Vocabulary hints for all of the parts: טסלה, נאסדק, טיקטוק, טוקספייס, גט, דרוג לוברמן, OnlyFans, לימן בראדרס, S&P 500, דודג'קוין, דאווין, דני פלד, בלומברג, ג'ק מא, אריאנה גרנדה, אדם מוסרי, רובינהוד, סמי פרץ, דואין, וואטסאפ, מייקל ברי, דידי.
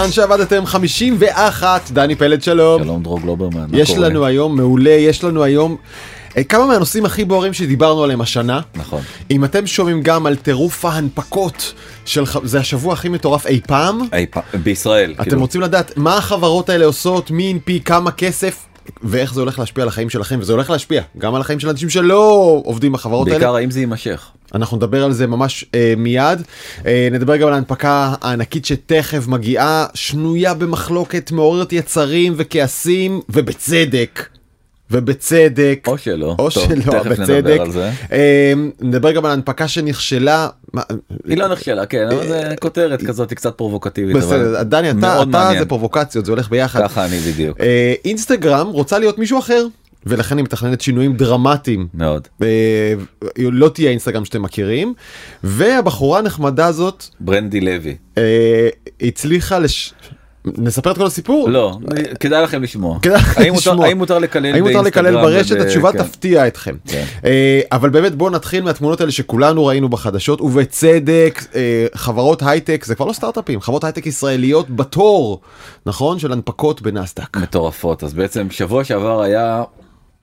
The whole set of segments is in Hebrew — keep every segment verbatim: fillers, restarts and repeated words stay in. בזמן שעבדתם חמישים ואחת. דני פלד, שלום. שלום דרוג לוברמן. יש לנו היום מעולה, יש לנו היום כמה מהנושאים הכי בוערים שדיברנו עליהם השנה. נכון. אם אתם שומעים גם על טירוף ההנפקות, של... זה השבוע הכי מטורף אי פעם. אי פעם, בישראל. אתם כאילו. רוצים לדעת מה החברות האלה עושות, מי ינפיק, כמה כסף, ואיך זה הולך להשפיע על החיים שלכם, וזה הולך להשפיע גם על החיים של אנשים שלא עובדים בחברות בעיקר האלה. בעיקר האם זה יימשך. אנחנו נדבר על זה ממש אה, מיד. אה, נדבר גם על ההנפקה הענקית שתכף מגיעה, שנויה במחלוקת, מעוררת יצרים וכעסים, ובצדק. ובצדק. או שלא. או טוב, שלא, תכף בצדק. נדבר על זה. אה, נדבר גם על ההנפקה שנכשלה. היא לא נכשלה, כן, אבל זה כותרת כזאת, היא קצת פרובוקטיבית. בסדר, דני, אתה, אתה זה פרובוקציות, זה הולך ביחד. ככה אני בדיוק. אה, אינסטגרם רוצה להיות מישהו אחר, ולכן היא מתכננת שינויים דרמטיים. מאוד. אה, לא תהיה אינסטגרם שאתם מכירים, והבחורה הנחמדה הזאת... ברנדי לוי. אה, הצליחה לש... נספר את כל הסיפור? לא, כדאי לכם לשמוע. האם מותר לקלל ברשת? התשובה תפתיע אתכם. אבל באמת בואו נתחיל מהתמונות האלה שכולנו ראינו בחדשות, ובצדק, חברות הייטק, זה כבר לא סטארט-אפים, חברות הייטק ישראליות בתור, נכון? של הנפקות בנאסדק. מטורפות, אז בעצם שבוע שעבר היה,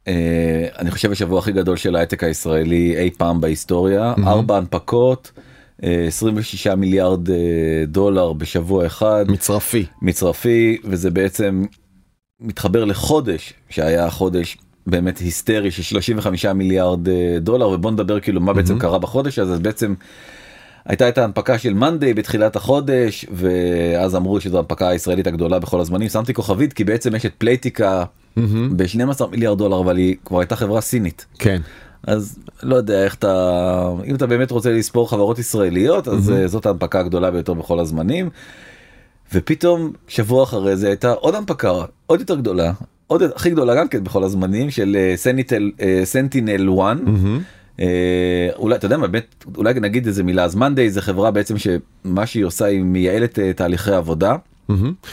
אני חושב השבוע הכי גדול של ההייטק הישראלי אי פעם בהיסטוריה, ארבע הנפקות, עשרים ושישה מיליארד דולר בשבוע אחד. מצרפי. מצרפי, וזה בעצם מתחבר לחודש, שהיה חודש באמת היסטרי, של שלושים וחמישה מיליארד דולר, ובוא נדבר כאילו מה בעצם קרה בחודש, אז בעצם הייתה את ההנפקה של מאנדיי בתחילת החודש, ואז אמרו שזו ההנפקה הישראלית הגדולה בכל הזמנים. שמתי כוכבית, כי בעצם יש את פלייטיקה ב-שנים עשר מיליארד דולר, אבל היא כבר הייתה חברה סינית. כן. אז לא יודע איך אתה, אם אתה באמת רוצה לספור חברות ישראליות, אז mm-hmm. זאת ההנפקה הגדולה ביותר בכל הזמנים. ופתאום שבוע אחרי זה הייתה עוד הנפקה, עוד יותר גדולה, עוד הכי גדולה גם כן בכל הזמנים, של סנטינל, סנטינל אחת. Mm-hmm. אה, אולי, אתה יודע מה, באמת, אולי נגיד איזה מילה, אז מאנדיי זה חברה בעצם שמה שהיא עושה היא מייעלת תהליכי עבודה.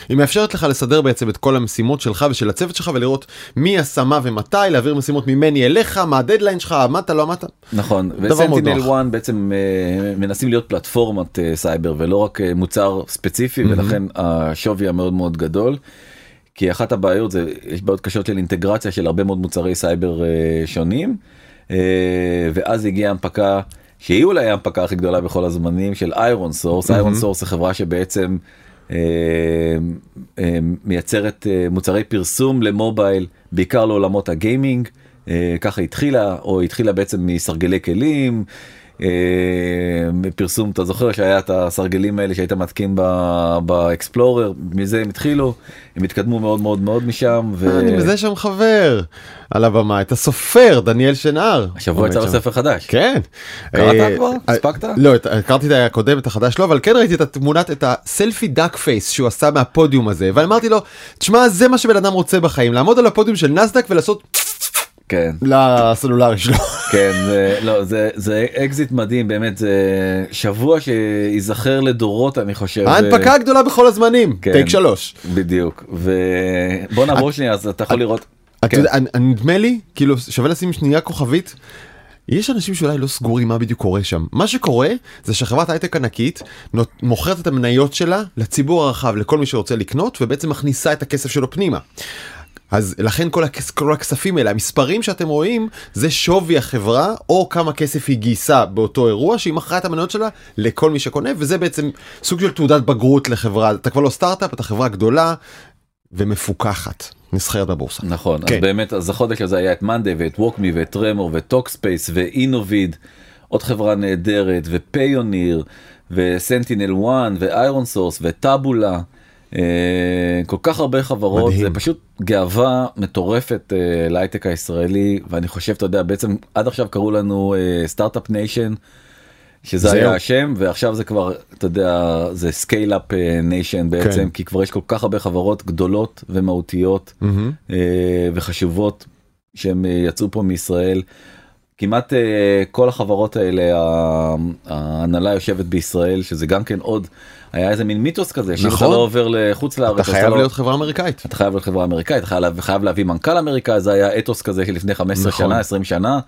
היא מאפשרת לך לסדר בעצם את כל המשימות שלך ושל הצוות שלך, ולראות מי השמה ומתי, להעביר משימות ממני אליך, מה הדדליין שלך, עמדת, לא עמדת. נכון, וסנטינל אחת בעצם מנסים להיות פלטפורמת סייבר ולא רק מוצר ספציפי, ולכן השווי המאוד מאוד גדול, כי אחת הבעיות זה, יש בעיות קשות של אינטגרציה של הרבה מאוד מוצרי סייבר שונים, ואז הגיעה הנפקה שהיא אולי ההנפקה הכי גדולה בכל הזמנים של איירון סורס. איירון סורס זה חברה שבעצם מייצרת מוצרי פרסום למובייל, בעיקר לעולמות הגיימינג, ככה התחילה, או התחילה בעצם מסרגלי כלים, פרסום, אתה זוכר שהיה את הסרגלים האלה שהיית מתקין באקספלורר, מזה הם התחילו, הם התקדמו מאוד מאוד מאוד משם. אני מזה שם חבר על הבמה, את הסופר דניאל שנער. השבוע יצא ספר חדש. כן. קראת כבר? הספקת? לא, קראתי את הקודם, את החדש לא, אבל כן ראיתי את התמונת, את הסלפי דאק פייס שהוא עשה מהפודיום הזה, ואני אמרתי לו, תשמע, זה מה שבן אדם רוצה בחיים, לעמוד על הפודיום של נאסדק ולעשות... כן. לסלולרי שלו. כן, זה, לא, זה, זה אקזיט מדהים, באמת, זה שבוע שיזכר לדורות, אני חושב. ההנפקה הגדולה בכל הזמנים, כן, טייק שלוש. בדיוק, ובוא נעבור שנייה, אז אתה יכול לראות. נדמה לי, כאילו, שווה לשים שנייה כוכבית, יש אנשים שאולי לא סגורים מה בדיוק קורה שם. מה שקורה זה שחברת הייטק ענקית מוכרת את המניות שלה לציבור הרחב, לכל מי שרוצה לקנות, ובעצם מכניסה את הכסף שלו פנימה. אז לכן כל הכספים האלה, המספרים שאתם רואים, זה שווי החברה, או כמה כסף היא גייסה באותו אירוע, שהיא מכרה את המניות שלה לכל מי שקונה, וזה בעצם סוג של תעודת בגרות לחברה. אתה כבר לא סטארט-אפ, אתה חברה גדולה ומפוקחת, נסחרת בבורסה. נכון, כן. אז באמת, אז החודש הזה היה את מאנדיי, ואת ווקמי, ואת טרמור, ואת טוקספייס, ואינוביד, עוד חברה נהדרת, ופיוניר, וסנטינל אחת, ואיירון סורס, וטאבולה, כל כך הרבה חברות, מדהים. זה פשוט גאווה מטורפת uh, להייטק הישראלי, ואני חושב, אתה יודע, בעצם עד עכשיו קראו לנו סטארט-אפ uh, ניישן, שזה זהו. היה השם, ועכשיו זה כבר, אתה יודע, זה סקייל-אפ ניישן בעצם, כן. כי כבר יש כל כך הרבה חברות גדולות ומהותיות mm-hmm. uh, וחשובות שהם יצאו פה מישראל. כמעט uh, כל החברות האלה, ההנהלה יושבת בישראל, שזה גם כן עוד, היה איזה מין מיתוס כזה, שאם אתה לא עובר לחוץ לארץ, אתה חייב להיות חברה אמריקאית. אתה חייב להיות חברה אמריקאית, אתה חייב להביא מנכ"ל אמריקאי, זה היה אתוס כזה לפני חמש עשרה שנה, עשרים שנה,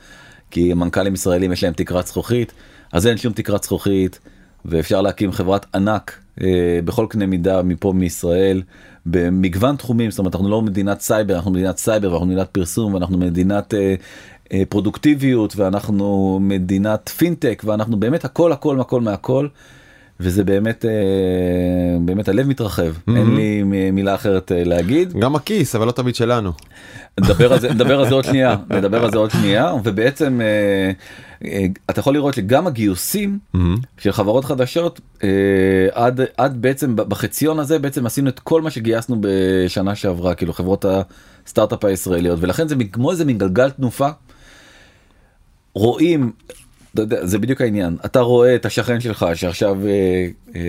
כי מנכ"לים ישראלים יש להם תקרת זכוכית, אז אין שום תקרת זכוכית, ואפשר להקים חברת ענק בכל קנה מידה מפה מישראל, במגוון תחומים. זאת אומרת, אנחנו לא מדינת סייבר, אנחנו מדינת סייבר, ואנחנו מדינת פרסום, ואנחנו מדינת פרודוקטיביות, ואנחנו מדינת פינטק, ואנחנו באמת הכל, הכל, הכל, מהכל. וזה באמת, באמת הלב מתרחב. אין לי מילה אחרת להגיד. גם הכיס, אבל לא תמיד שלנו. נדבר על זה, נדבר על זה עוד שנייה, נדבר על זה עוד שנייה, ובעצם אתה יכול לראות שגם הגיוסים של חברות חדשות, עד, עד בעצם בחציון הזה, בעצם עשינו את כל מה שגייסנו בשנה שעברה, כאילו חברות הסטארט-אפ הישראליות, ולכן זה כמו איזה מין גלגל תנופה, רואים, זה בדיוק העניין. אתה רואה את השכן שלך שעכשיו אה, אה,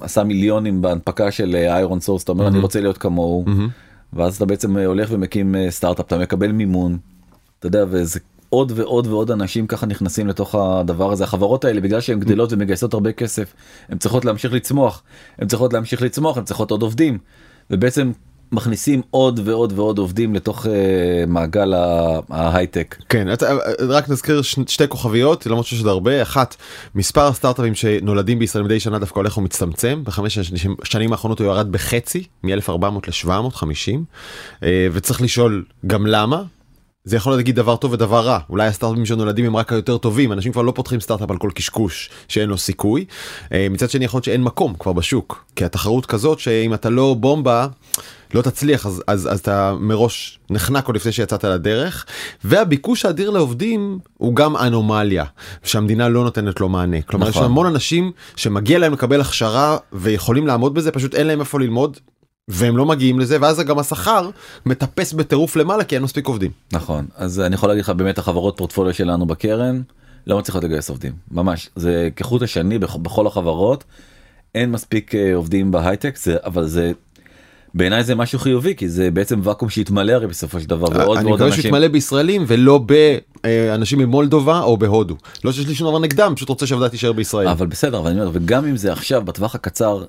עשה מיליונים בהנפקה של איירון סורס, אתה אומר, אני רוצה להיות כמוהו, ואז אתה בעצם הולך ומקים סטארט-אפ, אתה מקבל מימון, אתה יודע, וזה עוד ועוד ועוד אנשים ככה נכנסים לתוך הדבר הזה. החברות האלה, בגלל שהן גדלות ומגייסות הרבה כסף, הן צריכות להמשיך לצמוח, הן צריכות להמשיך לצמוח, הן צריכות עוד עובדים, ובעצם מכניסים עוד ועוד ועוד עובדים לתוך מעגל ההייטק. כן, רק נזכיר שתי כוכביות, למרות שיש עוד הרבה. אחת, מספר הסטארט-אפים שנולדים בישראל מדי שנה דווקא הולך ומצטמצם. בחמש שנים האחרונות הוא ירד בחצי, מ-אלף וארבע מאות ל-שבע מאות וחמישים, וצריך לשאול גם למה. זה יכול להגיד דבר טוב ודבר רע. אולי הסטארט-אפים שנולדים הם רק היותר טובים. אנשים כבר לא פותחים סטארט-אפ על כל קשקוש שאין לו סיכוי. מצד שני, יכול להיות שאין מקום כבר בשוק, כי התחרות כזאת שאם אתה לא בומבה, לא תצליח, אז, אז, אז אתה מראש נחנק עוד לפני שיצאת לדרך. והביקוש האדיר לעובדים הוא גם אנומליה, שהמדינה לא נותנת לו מענה. כלומר, נכון. יש המון אנשים שמגיע להם לקבל הכשרה ויכולים לעמוד בזה, פשוט אין להם איפה ללמוד, והם לא מגיעים לזה, ואז גם השכר מטפס בטירוף למעלה, כי אין מספיק עובדים. נכון, אז אני יכול להגיד לך, באמת החברות פורטפוליו שלנו בקרן, לא מצליחות לגייס עובדים, ממש. זה כחוט השני בכל החברות, אין מספיק עובדים בהייטק, זה, אבל זה, בעיניי זה משהו חיובי, כי זה בעצם ואקום שהתמלא הרי בסופו של דבר, ועוד ועוד אנשים. אני מקווה שהתמלא בישראלים, ולא באנשים ממולדובה או בהודו. לא שיש לי שום דבר נגדם, פשוט רוצה שעבדה תישאר בישראל. אבל בסדר, ואני אומר, וגם אם זה עכשיו, בטווח הקצר,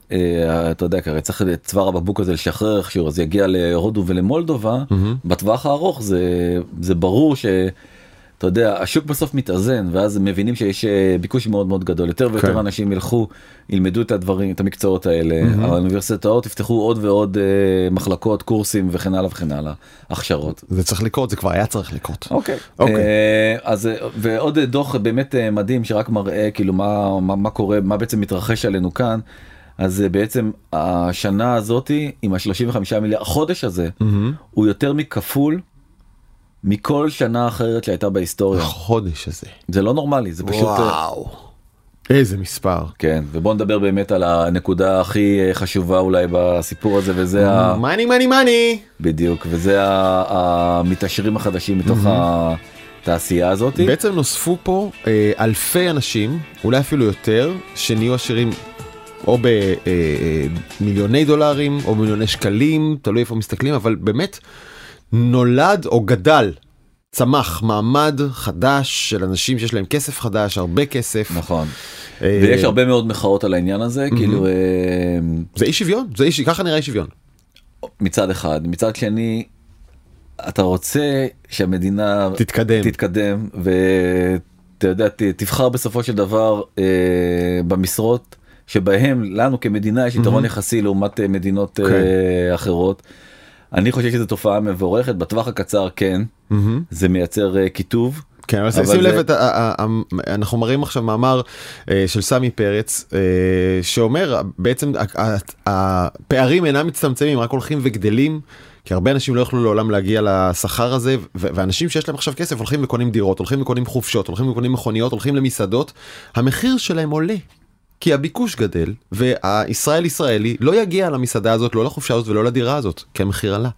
אתה יודע, כי צריך את צוואר הבקבוק הזה לשחרר איכשהו, אז יגיע להודו ולמולדובה, בטווח הארוך זה ברור ש... אתה יודע, השוק בסוף מתאזן, ואז מבינים שיש ביקוש מאוד מאוד גדול. יותר ויותר אנשים ילכו, ילמדו את הדברים, את המקצועות האלה. האוניברסיטאות יפתחו עוד ועוד מחלקות, קורסים וכן הלאה וכן הלאה, הכשרות. זה צריך לקרות, זה כבר היה צריך לקרות. אוקיי. אז ועוד דוח באמת מדהים שרק מראה כאילו מה מה קורה, מה בעצם מתרחש עלינו כאן. אז בעצם השנה הזאת עם ה-שלושים וחמישה מיליארד, החודש הזה, הוא יותר מכפול מכל שנה אחרת שהייתה בהיסטוריה. החודש הזה. זה לא נורמלי, זה פשוט... וואו, איזה מספר. כן, ובואו נדבר באמת על הנקודה הכי חשובה אולי בסיפור הזה, וזה ה... מני, מני, מני! בדיוק, וזה המתעשרים החדשים מתוך התעשייה הזאת. בעצם נוספו פה אלפי אנשים, אולי אפילו יותר, שנהיו עשירים... או במיליוני דולרים, או מיליוני שקלים, תלוי איפה מסתכלים, אבל באמת... נולד או גדל, צמח מעמד חדש של אנשים שיש להם כסף חדש, הרבה כסף. נכון. ויש הרבה מאוד מחאות על העניין הזה, כאילו... זה אי שוויון, זה אי שוויון, ככה נראה אי שוויון. מצד אחד, מצד שני, אתה רוצה שהמדינה... תתקדם. תתקדם, ואתה יודע, תבחר בסופו של דבר במשרות שבהם לנו כמדינה יש יתרון יחסי לעומת מדינות אחרות. אני חושב שזו תופעה מבורכת, בטווח הקצר כן, זה מייצר כיתוב. כן, אבל שים לב, אנחנו מראים עכשיו מאמר של סמי פרץ, שאומר בעצם הפערים אינם מצטמצמים, רק הולכים וגדלים, כי הרבה אנשים לא יוכלו לעולם להגיע לשכר הזה, ואנשים שיש להם עכשיו כסף הולכים וקונים דירות, הולכים וקונים חופשות, הולכים וקונים מכוניות, הולכים למסעדות, המחיר שלהם עולה. כי הביקוש גדל, והישראל ישראלי לא יגיע למסעדה הזאת, לא לחופשה הזאת ולא לדירה הזאת, כי המחיר עלה.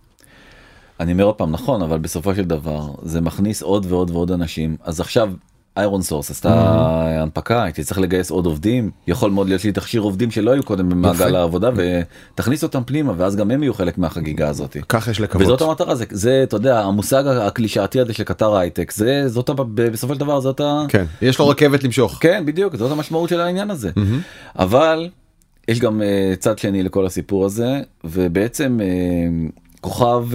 אני אומר עוד פעם, נכון, אבל בסופו של דבר, זה מכניס עוד ועוד ועוד אנשים. אז עכשיו, איירון סורס עשתה הנפקה, הייתי צריך לגייס עוד עובדים, יכול מאוד להיות שתכשיר עובדים שלא היו קודם במעגל העבודה, ותכניס אותם פנימה, ואז גם הם יהיו חלק מהחגיגה הזאת. כך יש לקוות. וזאת המטרה, זה, אתה יודע, המושג הקלישאתי הזה של קטר ההייטק, זה, זאת, בסופו של דבר, זאת ה... כן, יש לו רכבת למשוך. כן, בדיוק, זאת המשמעות של העניין הזה. אבל יש גם צד שני לכל הסיפור הזה, ובעצם כוכב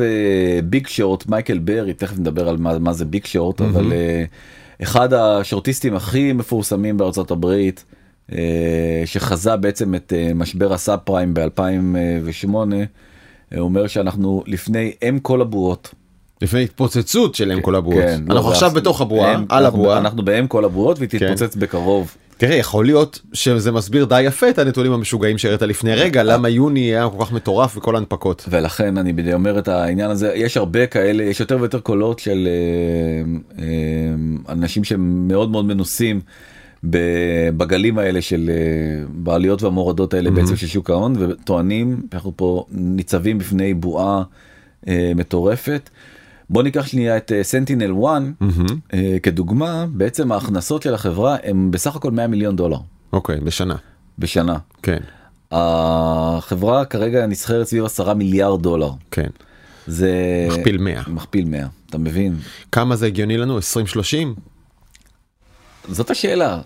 ביג שורט, מייקל ברי, תכף נדבר על מה זה ביג שורט, אבל... אחד השורטיסטים הכי מפורסמים בארצות הברית, שחזה בעצם את משבר הסאב פריים ב-אלפיים ושמונה, אומר שאנחנו לפני אם כל הבועות. לפני התפוצצות של אם כל הבועות. אנחנו עכשיו בתוך הבועה, על הבועה. אנחנו באם כל הבועות והיא תתפוצץ בקרוב. תראה, יכול להיות שזה מסביר די יפה את הנתונים המשוגעים שהראית לפני רגע, למה יוני היה כל כך מטורף וכל ההנפקות. ולכן אני בדיוק אומר את העניין הזה, יש הרבה כאלה, יש יותר ויותר קולות של אנשים שמאוד מאוד מנוסים בגלים האלה של בעליות והמורדות האלה בעצם של שוק ההון, וטוענים, אנחנו פה ניצבים בפני בועה מטורפת. בוא ניקח שנייה את סנטינל וואן, כדוגמה, בעצם ההכנסות של החברה הם בסך הכל מאה מיליון דולר. אוקיי, בשנה. בשנה. כן. החברה כרגע נסחרת סביב עשרה מיליארד דולר. כן. זה... מכפיל מאה. מכפיל מאה, אתה מבין? כמה זה הגיוני לנו? עשרים שלושים? זאת השאלה.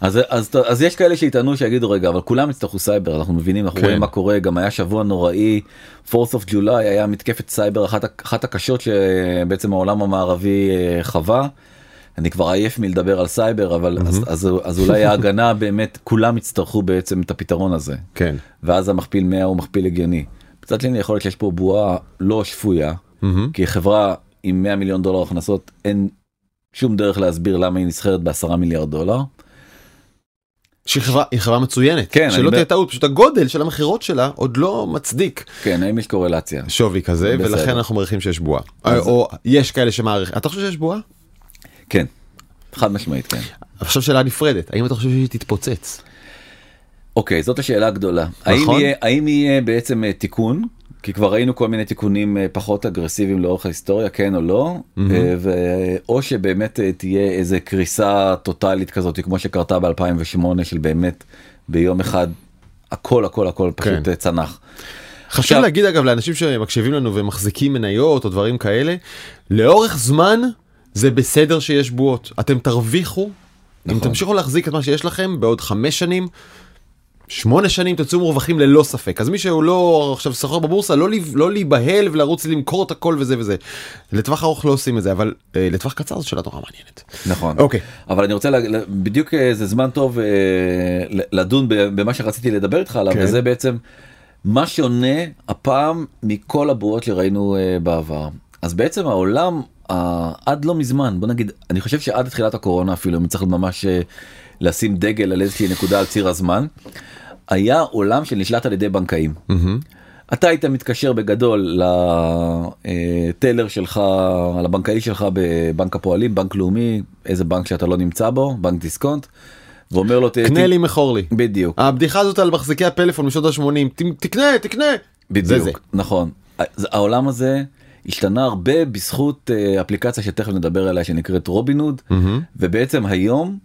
אז, אז, אז יש כאלה שיתענו שיגידו רגע, אבל כולם יצטרכו סייבר, אנחנו מבינים, אנחנו כן. רואים מה קורה, גם היה שבוע נוראי, פורס אוף ג'וליי היה מתקפת סייבר, אחת, אחת הקשות שבעצם העולם המערבי חווה, אני כבר עייף מלדבר על סייבר, אבל mm-hmm. אז, אז, אז אולי ההגנה באמת, כולם יצטרכו בעצם את הפתרון הזה, כן. ואז המכפיל מאה הוא מכפיל הגיוני. בצד שני יכול להיות שיש פה בועה לא שפויה, mm-hmm. כי חברה עם מאה מיליון דולר הכנסות, אין שום דרך להסביר למה היא נסחרת בעשרה מיליארד דולר, שהיא חברה מצוינת, כן, שלא תהיה טעות, פשוט הגודל של המחירות שלה עוד לא מצדיק. כן, האם יש קורלציה. שווי כזה, ולכן אנחנו מעריכים שיש בועה. או יש כאלה שמעריכים. אתה חושב שיש בועה? כן, חד משמעית, כן. עכשיו שאלה נפרדת, האם אתה חושב שהיא תתפוצץ? אוקיי, זאת השאלה הגדולה. האם יהיה בעצם תיקון? כי כבר ראינו כל מיני תיקונים פחות אגרסיביים לאורך ההיסטוריה, כן או לא, או שבאמת תהיה איזה קריסה טוטלית כזאת, כמו שקרתה ב-אלפיים ושמונה, של באמת ביום אחד, הכל, הכל, הכל פשוט צנח. חשוב להגיד אגב, לאנשים שמקשיבים לנו ומחזיקים מניות או דברים כאלה, לאורך זמן זה בסדר שיש בועות. אתם תרוויחו, אם תמשיכו להחזיק את מה שיש לכם בעוד חמש שנים, שמונה שנים תצאו מרווחים ללא ספק. אז מי שהוא לא עכשיו סחור בבורסה, לא, לא להיבהל ולרוץ למכור את הכל וזה וזה. לטווח ארוך לא עושים את זה, אבל אה, לטווח קצר זו שאלה נורא מעניינת. נכון. אוקיי. אבל אני רוצה, לה, בדיוק זה זמן טוב אה, לדון במה שרציתי לדבר איתך עליו, כן. וזה בעצם מה שונה הפעם מכל הבועות שראינו אה, בעבר. אז בעצם העולם, אה, עד לא מזמן, בוא נגיד, אני חושב שעד תחילת הקורונה אפילו, אם צריך ממש... אה, לשים דגל על איזושהי נקודה על ציר הזמן, היה עולם שנשלט על ידי בנקאים. אתה היית מתקשר בגדול לטלר שלך, לבנקאי שלך בבנק הפועלים, בנק לאומי, איזה בנק שאתה לא נמצא בו, בנק דיסקונט, ואומר לו... קנה לי, מכור לי. בדיוק. הבדיחה הזאת על מחזיקי הפלאפון משנות ה-שמונים, תקנה, תקנה. בדיוק, נכון. העולם הזה... השתנה הרבה בזכות אפליקציה שתכף נדבר עליה, שנקראת רובינהוד, ובעצם היום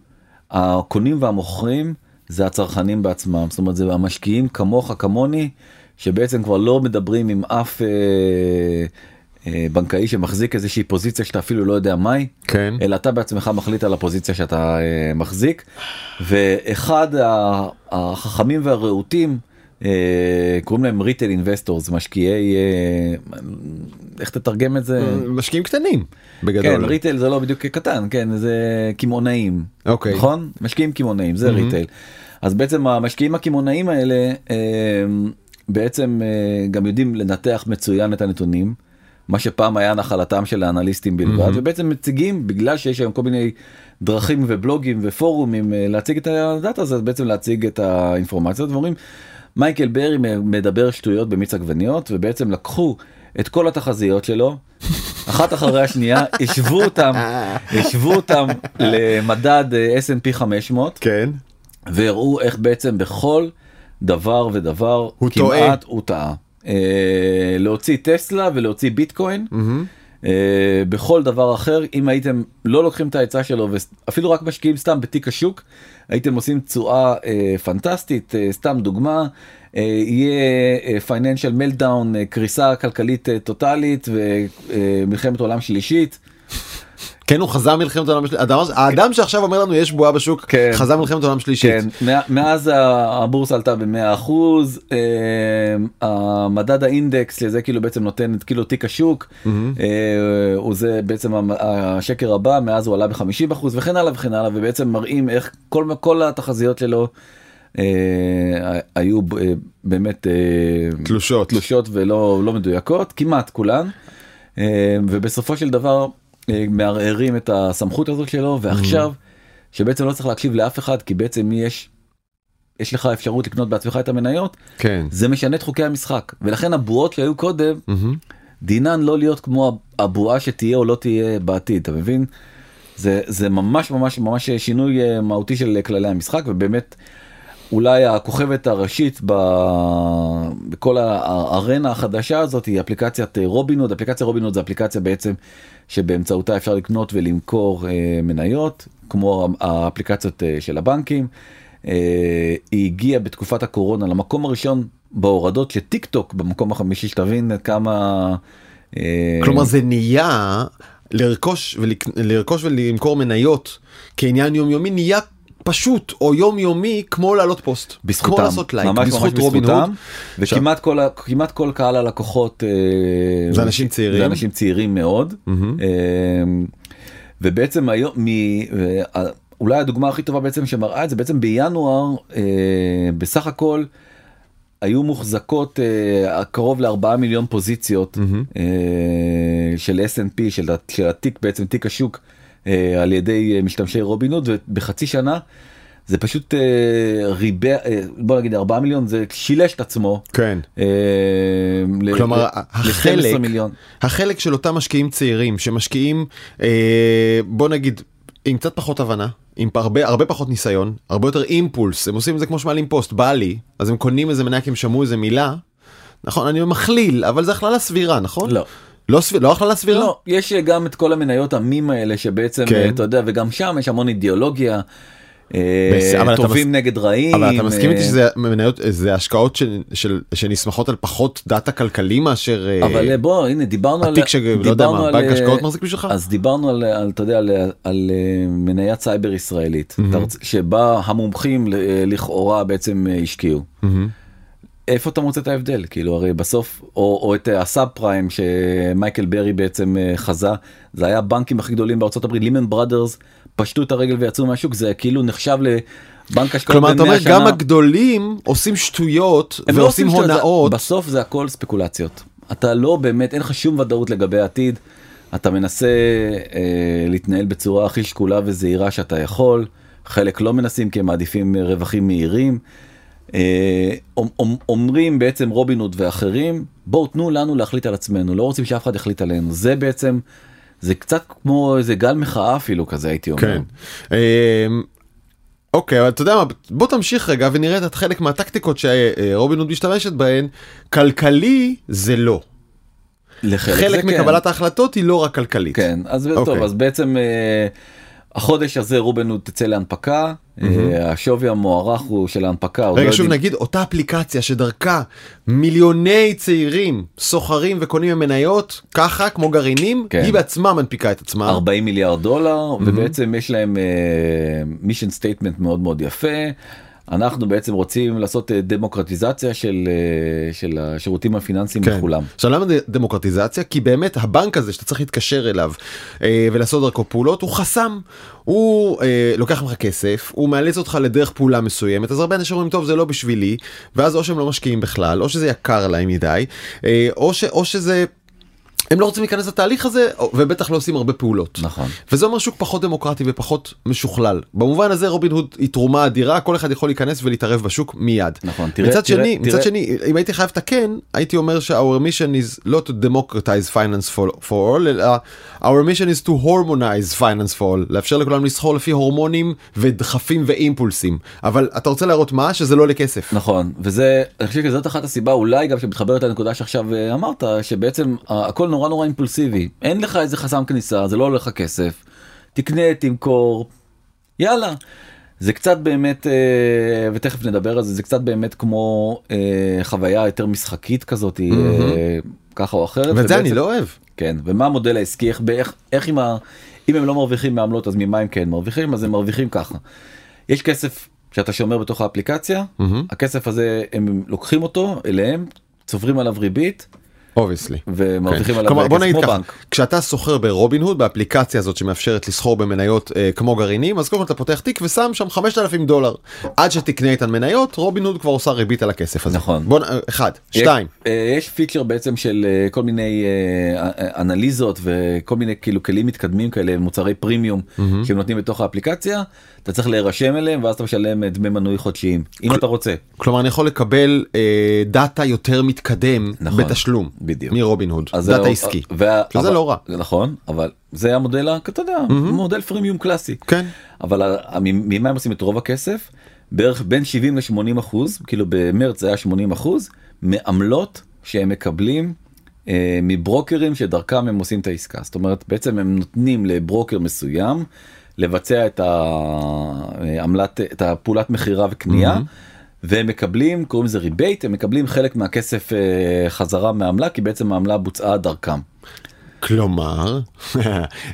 הקונים והמוכרים זה הצרכנים בעצמם, זאת אומרת זה המשקיעים כמוך כמוני, שבעצם כבר לא מדברים עם אף אה, אה, בנקאי שמחזיק איזושהי פוזיציה שאתה אפילו לא יודע מהי, כן. אלא אתה בעצמך מחליט על הפוזיציה שאתה אה, מחזיק, ואחד החכמים והרעותים, קוראים להם ריטל אינבסטורס, משקיעי, איך תתרגם את זה? משקיעים קטנים, בגדול. כן, ריטל זה לא בדיוק קטן, כן, זה כימונאים, נכון? משקיעים כימונאים, זה ריטל. אז בעצם המשקיעים הכימונאים האלה, בעצם גם יודעים לנתח מצוין את הנתונים, מה שפעם היה נחלתם של האנליסטים בלבד, ובעצם מציגים, בגלל שיש היום כל מיני דרכים ובלוגים ופורומים להציג את הדאטה, אז בעצם להציג את האינפורמציות, ואומרים, מייקל ברי מדבר שטויות במיץ עגבניות, ובעצם לקחו את כל התחזיות שלו, אחת אחרי השנייה, ישבו אותם, ישבו אותם למדד אס אנד פי חמש מאות, כן. והראו איך בעצם בכל דבר ודבר, הוא כמעט הוא טעה. אה, להוציא טסלה ולהוציא ביטקוין, אה, בכל דבר אחר, אם הייתם לא לוקחים את ההצעה שלו, ואפילו רק משקיעים סתם בתיק השוק, הייתם עושים תשואה פנטסטית, סתם דוגמה, יהיה פייננשל מלטדאון, קריסה כלכלית טוטלית ומלחמת עולם שלישית, כן, הוא חזה מלחמת העולם השלישית. האדם שעכשיו אומר לנו יש בועה בשוק, חזה מלחמת העולם השלישית. כן, מאז הבורסה עלתה ב-מאה אחוז, המדד האינדקס, זה כאילו בעצם נותן את כאילו תיק השוק, וזה בעצם השקר הבא, מאז הוא עלה ב-חמישים אחוז, וכן הלאה וכן הלאה, ובעצם מראים איך כל התחזיות שלו היו באמת תלושות. תלושות ולא מדויקות, כמעט כולן, ובסופו של דבר מערערים את הסמכות הזאת שלו, ועכשיו, שבעצם לא צריך להקשיב לאף אחד, כי בעצם יש, יש לך אפשרות לקנות בעצמך את המניות, כן. זה משנה את חוקי המשחק. ולכן הבועות שהיו קודם, דינן לא להיות כמו הבועה שתהיה או לא תהיה בעתיד, אתה מבין? זה, זה ממש, ממש, ממש שינוי מהותי של כללי המשחק, ובאמת, אולי הכוכבת הראשית בכל הארנה החדשה הזאת היא אפליקציית רובינהוד. אפליקציה רובינהוד זה אפליקציה בעצם שבאמצעותה אפשר לקנות ולמכור מניות, כמו האפליקציות של הבנקים. היא הגיעה בתקופת הקורונה למקום הראשון בהורדות של טיקטוק, במקום החמישי, שתבין כמה... כלומר זה נהיה לרכוש ולמכור מניות כעניין יומיומי, נהיה פשוט או יומיומי כמו לעלות פוסט, כמו לעשות לייק, בזכות רובינהוד. וכמעט כל, כמעט כל קהל הלקוחות זה אנשים צעירים, זה אנשים צעירים מאוד. ובעצם היום, אולי הדוגמה הכי טובה בעצם שמראה את זה, בעצם בינואר בסך הכל היו מוחזקות קרוב לארבעה מיליון פוזיציות של אס אנד פי, של התיק, בעצם תיק השוק, על ידי משתמשי רובינהוד, ובחצי שנה זה פשוט ריבה, בוא נגיד ארבעה מיליון, זה שילש את עצמו. כן. כלומר, החלק של אותם משקיעים צעירים, שמשקיעים, בוא נגיד, עם קצת פחות הבנה, עם הרבה, הרבה פחות ניסיון, הרבה יותר אימפולס, הם עושים את זה כמו שמעלים פוסט, בא לי, אז הם קונים איזה מניה, כי הם שמעו איזה מילה, נכון, אני מכליל, אבל זה הכללה סבירה, נכון? לא. לא, לא הכללה סבירה? לא, יש גם את כל המניות המים האלה שבעצם, כן. אתה יודע, וגם שם יש המון אידיאולוגיה, בס... אה, טובים מס... נגד רעים. אבל אתה מסכים איתי אה... שזה מניות, זה השקעות ש... של... שנסמכות על פחות דאטה כלכלי מאשר... אבל אה... בוא, הנה, דיברנו על... התיק שלא של... יודע מה, על... בנק השקעות מחזיק בשבילך? אז דיברנו על, על אתה יודע, על, על מניית סייבר ישראלית, mm-hmm. שבה המומחים לכאורה בעצם השקיעו. Mm-hmm. איפה אתה מוצא את ההבדל? כאילו, הרי בסוף, או, או את הסאב פריים שמייקל ברי בעצם חזה, זה היה הבנקים הכי גדולים בארצות הברית, לימן בראדרס, פשטו את הרגל ויצאו מהשוק, זה כאילו נחשב לבנק השקעות. כלומר, אתה אומר, גם הגדולים עושים שטויות ועושים הונאות. בסוף זה הכל ספקולציות. אתה לא באמת, אין לך שום ודאות לגבי העתיד, אתה מנסה אה, להתנהל בצורה הכי שקולה וזהירה שאתה יכול, חלק לא מנסים כי הם מעדיפים רווחים מהירים, אומרים בעצם רובינהוד ואחרים, בואו תנו לנו להחליט על עצמנו, לא רוצים שאף אחד יחליט עלינו. זה בעצם, זה קצת כמו איזה גל מחאה אפילו כזה, הייתי אומר. אוקיי, אבל אתה יודע מה, בוא תמשיך רגע ונראה את חלק מהטקטיקות שרובינהוד משתמשת בהן. כלכלי זה לא. חלק מקבלת ההחלטות היא לא רק כלכלית. כן, אז טוב, אז בעצם החודש הזה רובינהוד תצא להנפקה, השווי המוערך הוא של ההנפקה. רגע, שוב נגיד, אותה אפליקציה שדרכה מיליוני צעירים סוחרים וקונים מניות, ככה, כמו גרעינים, היא בעצמה מנפיקה את עצמה. ארבעים מיליארד דולר, ובעצם יש להם מישן סטייטמנט מאוד מאוד יפה. אנחנו בעצם רוצים לעשות דמוקרטיזציה של, של השירותים הפיננסיים לכולם. עכשיו, למה דמוקרטיזציה? כי באמת הבנק הזה שאתה צריך להתקשר אליו ולעשות דרכו פעולות, הוא חסם, הוא לוקח ממך כסף, הוא מאלץ אותך לדרך פעולה מסוימת, אז הרבה אנשים אומרים, טוב, זה לא בשבילי, ואז או שהם לא משקיעים בכלל, או שזה יקר להם מדי, או ש, או שזה... הם לא רוצים להיכנס לתהליך הזה, ובטח לא עושים הרבה פעולות. נכון. וזה אומר שוק פחות דמוקרטי ופחות משוכלל. במובן הזה רובינהוד היא תרומה אדירה, כל אחד יכול להיכנס ולהתערב בשוק מיד. נכון. תראה, מצד תראה, שני, תראה. מצד שני, אם הייתי חייב תקן, הייתי אומר ש-our mission is not to democratize finance for, for all, אלא our mission is to harmonize finance for all, לאפשר לכולם לסחור לפי הורמונים ודחפים ואימפולסים. אבל אתה רוצה להראות מה? שזה לא לכסף. נכון. וזה, אני חושב שזאת אחת הסיבה, אולי גם שמתחברת לנקודה שעכשיו אמרת, שבעצם הכל נורא נורא אימפולסיבי, אין לך איזה חסם כניסה, זה לא הולך כסף, תקנה, תמכור, יאללה. זה קצת באמת, ותכף נדבר על זה, זה קצת באמת כמו חוויה יותר משחקית כזאת, ככה או אחרת. ואת זה אני לא אוהב. כן, ומה המודל העסקי, איך עם אם הם לא מרוויחים מעמלות, אז ממה הם כן מרוויחים? אז הם מרוויחים ככה. יש כסף שאתה שומר בתוך האפליקציה, הכסף הזה הם לוקחים אותו אליהם, צוברים עליו ריבית, obviously. ומרוויחים עליו כסף כמו בנק. כשאתה סוחר ברובינהוד, באפליקציה הזאת שמאפשרת לסחור במניות כמו גרעינים, אז כל כך אתה פותח תיק ושם שם חמשת אלפים דולר. עד שתקנה איתן מניות, רובינהוד כבר עושה ריבית על הכסף הזה. נכון. בוא, אחד, שתיים. יש פיצ'ר בעצם של כל מיני אנליזות וכל מיני כאילו כלים מתקדמים כאלה, מוצרי פרימיום שהם נותנים בתוך האפליקציה, אתה צריך להירשם אליהם ואז אתה משלם דמי מנוי חודשיים, אם אתה רוצה. כלומר, אני יכול לקבל דאטה יותר מתקדם בתשלום. בדיוק. מרובינהוד, דאטה עסקי. שזה לא רע. נכון, אבל זה המודל, אתה יודע, מודל פרימיום קלאסי. כן. אבל ממה הם עושים את רוב הכסף? בערך בין שבעים ל-שמונים אחוז, כאילו במרץ זה היה שמונים אחוז, מעמלות שהם מקבלים מברוקרים שדרכם הם עושים את העסקה. זאת אומרת, בעצם הם נותנים לברוקר מסוים לבצע את העמלת, את הפעולת מחירה וקנייה, והם מקבלים, קוראים לזה ריבייט, הם מקבלים חלק מהכסף חזרה מהעמלה, כי בעצם העמלה בוצעה דרכם. כלומר,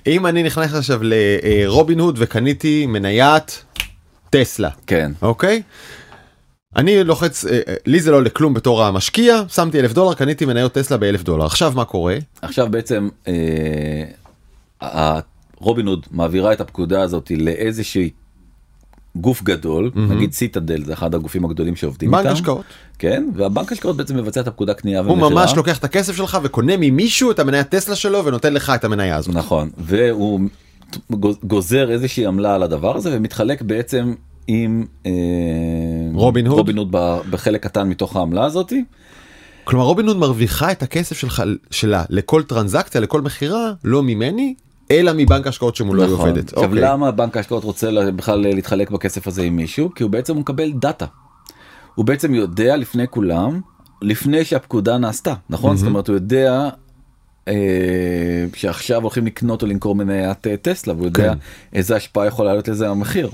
אם אני נכנס עכשיו לרובינהוד וקניתי מניית טסלה. כן. אוקיי? אני לוחץ, לי זה לא לכלום בתור המשקיע, שמתי אלף דולר, קניתי מניות טסלה באלף דולר. עכשיו מה קורה? עכשיו בעצם, רובינהוד מעבירה את הפקודה הזאת לאיזושהי גוף גדול, נגיד סיטדל, זה אחד הגופים הגדולים שעובדים איתם. בנק השקעות. כן, והבנק השקעות בעצם מבצע את הפקודה קנייה ומחירה. הוא ממש לוקח את הכסף שלך וקונה ממישהו את המניה טסלה שלו ונותן לך את המניה הזאת. נכון, והוא גוזר איזושהי עמלה על הדבר הזה ומתחלק בעצם עם רובינהוד. רובינהוד בחלק קטן מתוך העמלה הזאת. כלומר, רובינהוד מרוויחה את הכסף שלה לכל טרנזקציה, לכל מחירה, לא ממני, אלא מבנק ההשקעות שמולו נכון. היא עובדת. עכשיו אוקיי. למה בנק ההשקעות רוצה בכלל להתחלק בכסף הזה עם מישהו? כי הוא בעצם מקבל דאטה. הוא בעצם יודע לפני כולם, לפני שהפקודה נעשתה, נכון? Mm-hmm. זאת אומרת, הוא יודע אה, שעכשיו הולכים לקנות או לנקור מניית טסלה, והוא יודע כן. איזה השפעה יכולה להיות לזה המחיר.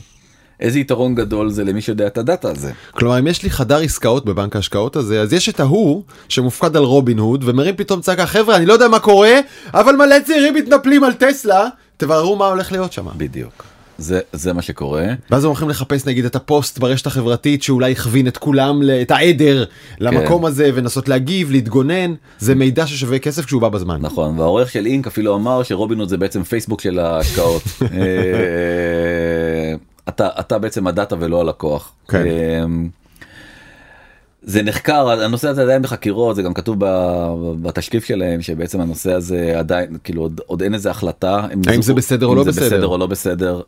איזה יתרון גדול זה למי שיודע את הדאטה הזה. כלומר, אם יש לי חדר עסקאות בבנק ההשקעות הזה, אז יש את ההוא שמופקד על רובינהוד, ומרים פתאום צעקה, חבר'ה, אני לא יודע מה קורה, אבל מלא צעירים מתנפלים על טסלה, תבררו מה הולך להיות שם. בדיוק. זה, זה מה שקורה. ואז הם הולכים לחפש, נגיד, את הפוסט ברשת החברתית, שאולי יכווין את כולם, את העדר, למקום הזה, ונסות להגיב, להתגונן. זה מידע ששווה כסף כשהוא בא בזמן. נכון, והעורך של אינק אפילו אמר שרובינהוד זה בעצם פייסבוק של ההשקעות. אתה, אתה בעצם הדאטה ולא הלקוח. כן. זה נחקר, הנושא הזה עדיין בחקירות, זה גם כתוב בתשקיף שלהם, שבעצם הנושא הזה עדיין, כאילו, עוד, עוד אין איזה החלטה. האם זה בסדר או לא בסדר? בסדר או לא בסדר.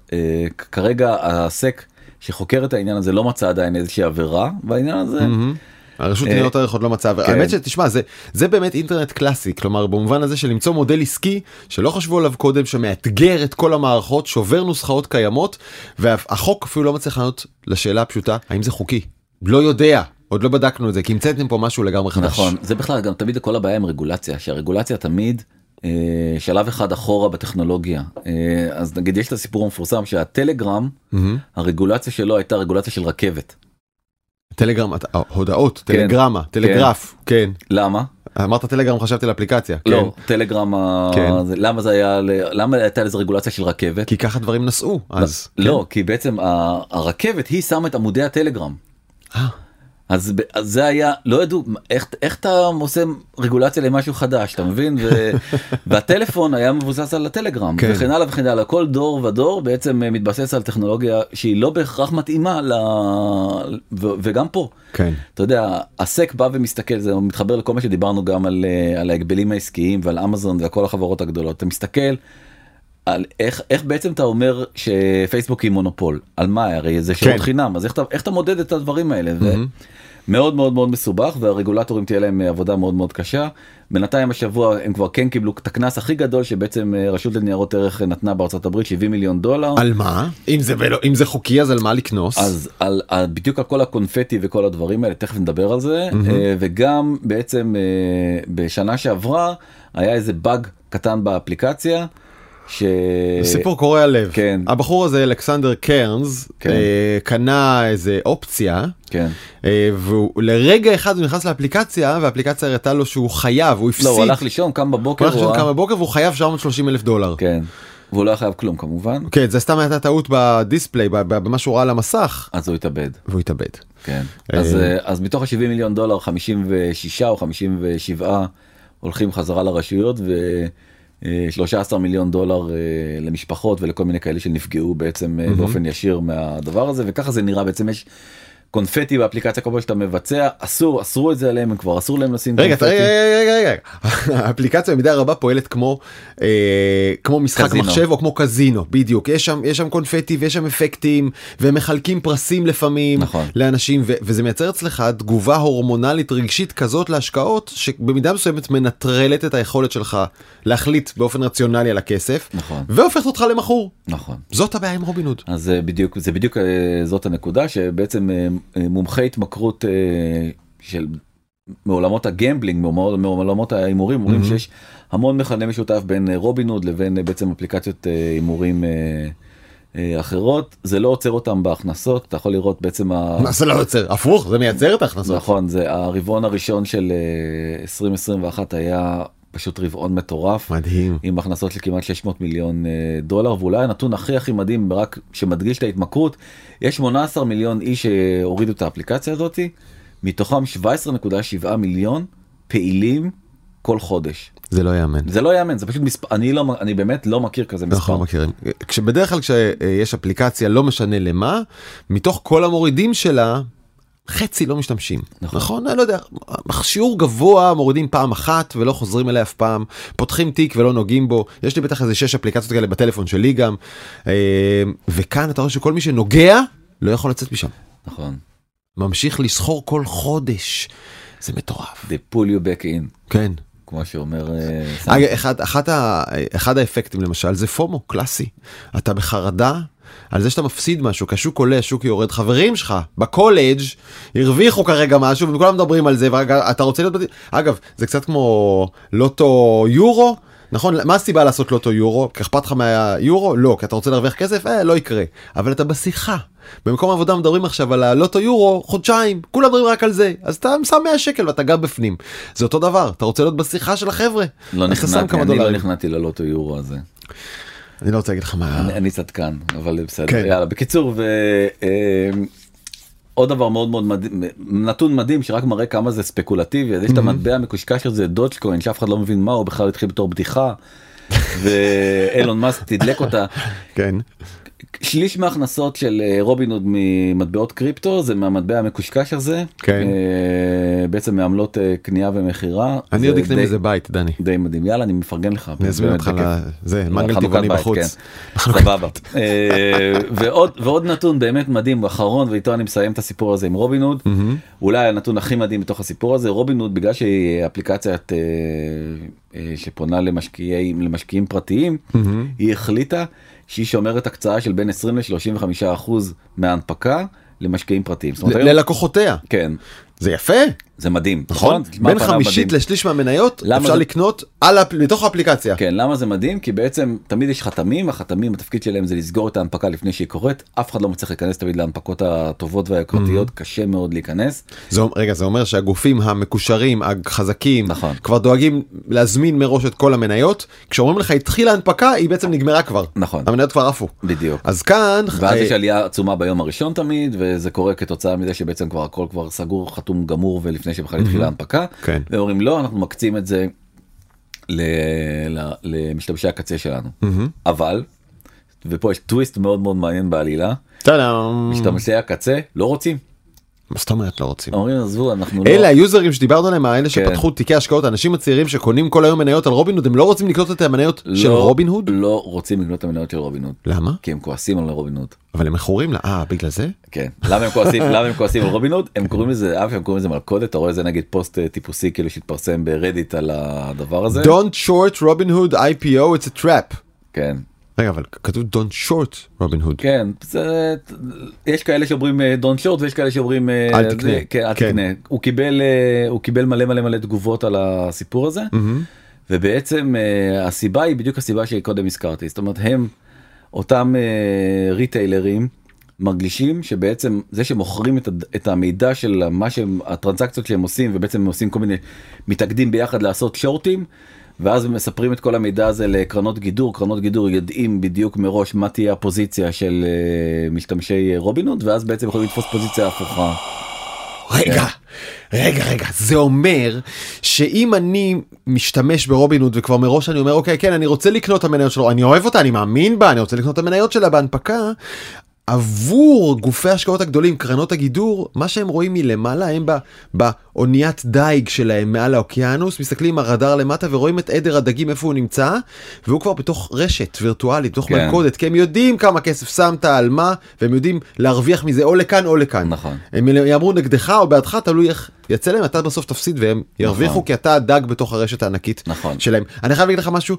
כרגע הסק שחוקר את העניין הזה לא מצא עדיין איזושהי עבירה, והעניין הזה... הרשות ניירות ערך עוד לא מצאה, והאמת שתשמע, זה באמת אינטרנט קלאסי, כלומר במובן הזה של למצוא מודל עסקי שלא חשבו עליו קודם, שמאתגר את כל המערכות, שובר נוסחאות קיימות, והחוק אפילו לא מצליח לענות לשאלה הפשוטה, האם זה חוקי? לא יודע, עוד לא בדקנו את זה, כי המצאתם פה משהו לגמרי חדש. נכון, זה בכלל גם תמיד כל הבעיה עם רגולציה, שהרגולציה תמיד שלב אחד אחורה בטכנולוגיה. אז נגיד יש את הסיפור המפורסם שהטלגרם, הרגולציה שלו הייתה רגולציה של רכבת. טלגרם, הודעות, טלגרמה, טלגרף, כן. למה? אמרת טלגרם, חשבתי לאפליקציה. לא, טלגרם, למה זה היה, למה הייתה לזה רגולציה של רכבת? כי ככה דברים נסעו, אז. לא, כי בעצם הרכבת היא שמה את עמודי הטלגרם. אז זה היה, לא ידעו, איך אתה עושה רגולציה למשהו חדש, אתה מבין? והטלפון היה מבוסס על הטלגרם, וכן הלאה וכן הלאה, כל דור ודור בעצם מתבסס על טכנולוגיה שהיא לא בהכרח מתאימה, וגם פה. אתה יודע, הסק בא ומסתכל, זה מתחבר לכל מה שדיברנו גם על ההגבלים העסקיים ועל אמזון וכל החברות הגדולות, אתה מסתכל על איך, איך בעצם אתה אומר שפייסבוק היא מונופול? על מה? הרי זה שירות חינם. אז איך, איך אתה מודד את הדברים האלה? מאוד מאוד מאוד מסובך, והרגולטורים תהיה להם עבודה מאוד מאוד קשה. בינתיים השבוע הם כבר כן קיבלו את הקנס הכי גדול שבעצם רשות לניירות ערך נתנה בארצות הברית, שבעים מיליון דולר. על מה? אם זה, אם זה חוקי, אז על מה לקנוס? אז על, על, בדיוק על כל הקונפטי וכל הדברים האלה, תכף נדבר על זה. וגם בעצם בשנה שעברה היה איזה בג קטן באפליקציה, ש... סיפור קורע לב. כן. הבחור הזה, אלכסנדר קרנס, כן. אה, קנה איזה אופציה, כן. אה, ולרגע אחד הוא נכנס לאפליקציה, והאפליקציה הראתה לו שהוא חייב, הוא הפסיד. לא, הוא הלך לישון, קם בבוקר. הוא הלך לישון, הוא... קם בבוקר, והוא חייב שבע מאות ושלושים אלף דולר. כן. והוא לא חייב כלום כמובן. כן, זה סתם הייתה טעות בדיספליי, במה שהוא ראה על המסך. אז הוא התאבד. והוא התאבד. כן. אז מתוך ה-שבעים מיליון דולר, חמישים ושש או חמישים ושבע הולכים חזרה לרשויות, ו-שלושה עשר מיליון דולר למשפחות ולכל מיני כאלה שנפגעו בעצם באופן ישיר מהדבר הזה, וככה זה נראה בעצם יש... קונפטי באפליקציה כבל שאתה מבצע, אסור, אסרו את זה עליהם, כבר אסור להם לשים רגע, קונפטי. רגע, רגע, רגע, רגע. האפליקציה במידה רבה פועלת כמו, אה, כמו משחק קזינו. מחשב או כמו קזינו, בדיוק. יש שם, יש שם קונפטי ויש שם אפקטים, והם מחלקים פרסים לפעמים נכון. לאנשים, ו- וזה מייצר אצלך תגובה הורמונלית רגשית כזאת להשקעות, שבמידה מסוימת מנטרלת את היכולת שלך להחליט באופן רציונלי על הכסף, נכון. והופכת אותך למחור. נכון. זאת הבעיה עם רובינהוד. אז בדיוק, זה בדיוק, זאת הנקודה שבעצם מומחי התמכרות של מעולמות הגמבלינג, מעולמות ההימורים, אומרים שיש המון מכנה משותף בין רובינהוד לבין בעצם אפליקציות הימורים אחרות. זה לא עוצר אותם בהכנסות, אתה יכול לראות בעצם... זה לא עוצר, הפוך, זה מייצר את ההכנסות. נכון, הרבעון הראשון של עשרים עשרים ואחת היה פשוט רבעון מטורף. מדהים. עם הכנסות לכמעט שש מאות מיליון דולר, ואולי הנתון הכי הכי מדהים, רק שמדגיש את ההתמכרות, יש שמונה עשר מיליון איש שהורידו את האפליקציה הזאת, מתוכם שבע עשרה נקודה שבע מיליון פעילים כל חודש. זה לא יאמן. זה לא יאמן, זה פשוט מספר, אני, לא, אני באמת לא מכיר כזה מספר. אנחנו מכירים. כשבדרך כלל כשיש אפליקציה לא משנה למה, מתוך כל המורידים שלה, חצי לא משתמשים, נכון. נכון? אני לא יודע, שיעור גבוה מורידים פעם אחת ולא חוזרים אליה אף פעם, פותחים תיק ולא נוגעים בו, יש לי בטח איזה שש אפליקציות כאלה בטלפון שלי גם, וכאן אתה רואה שכל מי שנוגע לא יכול לצאת משם. נכון. ממשיך לסחור כל חודש, זה מטורף. They pull you back in. כן. כמו שאומר... אגב, אחד, אחד, אחד האפקטים למשל זה פומו, קלאסי. אתה בחרדה, על זה שאתה מפסיד משהו, כשוק עולה, השוק יורד, חברים שלך בקולג' הרוויחו כרגע משהו, וכולם מדברים על זה, ואתה רוצה להיות... אגב, זה קצת כמו לוטו יורו, נכון? מה הסיבה לעשות לוטו יורו? אכפת לך מהיורו? לא, כי אתה רוצה להרוויח כסף? אה, לא יקרה. אבל אתה בשיחה. במקום העבודה מדברים עכשיו על הלוטו יורו, חודשיים, כולם מדברים רק על זה. אז אתה שם מאה שקל ואתה גם בפנים. זה אותו דבר, אתה רוצה להיות בשיחה של החבר'ה. לא נכנעתי, אני לא נכנעתי ללוטו יורו הזה. אני לא רוצה להגיד לך מה... אני צדקן, אבל בסדר. יאללה, בקיצור, ועוד דבר מאוד מאוד מדהים, נתון מדהים שרק מראה כמה זה ספקולטיבי, אז יש את המטבע המקושקש הזה, דודג'קוין, שאף אחד לא מבין מה, הוא בכלל התחיל בתור בדיחה, ואילון מאסק תדלק אותה. כן. שליש מההכנסות של רובינהוד ממטבעות קריפטו, זה מהמטבע המקושקש הזה, בעצם מעמלות קנייה ומכירה. אני עוד אקנה מזה בית, דני. די מדהים, יאללה, אני מפרגן לך. אני אזמין אותך לזה, מנגל טבעוני בחוץ. סבבה. ועוד נתון באמת מדהים, אחרון, ואיתו אני מסיים את הסיפור הזה עם רובינהוד, אולי הנתון הכי מדהים בתוך הסיפור הזה, רובינהוד, בגלל שהיא אפליקציית שפונה למשקיעים פרטיים, היא החליטה שהיא שומרת הקצאה של בין עשרים ל-שלושים וחמישה אחוז מההנפקה למשקיעים פרטיים. ללקוחותיה. כן. זה יפה. זה מדהים. נכון? בין חמישית לשליש מהמניות אפשר לקנות מתוך האפליקציה. כן, למה זה מדהים? כי בעצם תמיד יש חתמים, החתמים, התפקיד שלהם זה לסגור את ההנפקה לפני שהיא קורית, אף אחד לא מצליח להיכנס תמיד להנפקות הטובות והיוקרתיות, קשה מאוד להיכנס. רגע, זה אומר שהגופים המקושרים, החזקים, כבר דואגים להזמין מראש את כל המניות, כשאומרים לך, התחילה ההנפקה, היא בעצם נגמרה כבר. נכון. המניות כבר עפו. בדיוק. אז כאן... ואז יש עלייה עצומה ביום הראשון תמיד, וזה קורה כתוצאה מזה שבעצם כבר הכל כבר סגור, חתום גמור, ולפני שבכלל התחילה ההנפקה. ואומרים, לא, אנחנו מקצים את זה למשתמשי הקצה שלנו. אבל, ופה יש טוויסט מאוד מאוד מעניין בעלילה, משתמשי הקצה לא רוצים. מה זאת אומרת לא רוצים? אומרים, עזבו, אנחנו לא... אלה היוזרים שדיברנו עליהם, האלה שפתחו תיקי השקעות, האנשים הצעירים שקונים כל היום מניות על רובינהוד, הם לא רוצים לקנות את המניות של רובינהוד? לא רוצים לקנות את המניות של רובינהוד. למה? כי הם כועסים על רובינהוד. אבל הם מכורים לה, אה, בגלל זה? כן. למה הם כועסים, למה הם כועסים על רובינהוד? הם קוראים לזה, אף הם קוראים לזה מלכודת, אתה רואה זה נגיד פוסט טיפוסי כאילו שהתפרסם ברדיט על הדבר הזה. Don't short Robinhood איי פי או, it's a trap. כן. רגע, אבל כתוב Don't Short Robinhood. כן, זה, יש כאלה שאומרים Don't Short ויש כאלה שאומרים אל תקנה. זה, כן, אל כן. תקנה. הוא קיבל, הוא קיבל מלא מלא מלא תגובות על הסיפור הזה, mm-hmm. ובעצם הסיבה היא בדיוק הסיבה שקודם הזכרתי. זאת אומרת, הם, אותם ריטיילרים, מרגישים שבעצם זה שמוכרים את, את המידע של מה שהם, הטרנסקציות שהם עושים, ובעצם הם עושים כל מיני מתאגדים ביחד לעשות שורטים, ואז מספרים את כל המידע הזה לקרנות גידור, קרנות גידור יודעים בדיוק מראש מה תהיה הפוזיציה של משתמשי רובינהוד, ואז בעצם יכולים לתפוס פוזיציה הפוכה. רגע, רגע, רגע, זה אומר שאם אני משתמש ברובינהוד וכבר מראש אני אומר, אוקיי, כן, אני רוצה לקנות את המניות שלו, אני אוהב אותה, אני מאמין בה, אני רוצה לקנות את המניות שלה בהנפקה, עבור גופי ההשקעות הגדולים, קרנות הגידור, מה שהם רואים מלמעלה, הם באוניית דייג שלהם מעל האוקיינוס, מסתכלים הרדאר למטה ורואים את עדר הדגים איפה הוא נמצא, והוא כבר בתוך רשת וירטואלית, בתוך כן. מלכודת, כי הם יודעים כמה כסף שמת על מה, והם יודעים להרוויח מזה או לכאן או לכאן. נכון. הם יאמרו נגדך או בעדך, תלוי איך יצא להם, אתה בסוף תפסיד והם ירוויחו, נכון. כי אתה הדג בתוך הרשת הענקית נכון. שלהם. אני חייב להגיד לך משהו,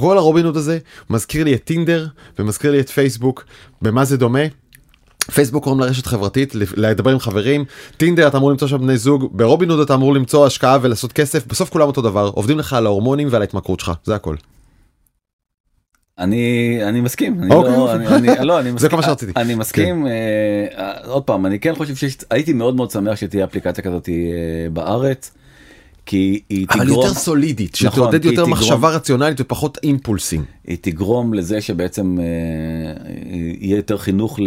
כל הרובינהוד הזה מזכיר לי את טינדר ומזכיר לי את פייסבוק. במה זה דומה? פייסבוק קוראים לרשת חברתית, לדבר עם חברים. טינדר אתה אמור למצוא שם בני זוג, ברובינהוד אתה אמור למצוא השקעה ולעשות כסף, בסוף כולם אותו דבר, עובדים לך על ההורמונים ועל ההתמכרות שלך, זה הכל. אני, אני מסכים. אני לא, אני, אני, לא, אני מסכים. זה כל מה שרציתי. אני מסכים. עוד פעם, אני כן חושב שהייתי מאוד מאוד שמח שתהיה אפליקציה כזאת בארץ. כי היא אבל תגרום, יותר סולידית, שתעודד יותר תגרום, מחשבה רציונלית ופחות אימפולסים. היא תגרום לזה שבעצם אה, יהיה יותר חינוך ל...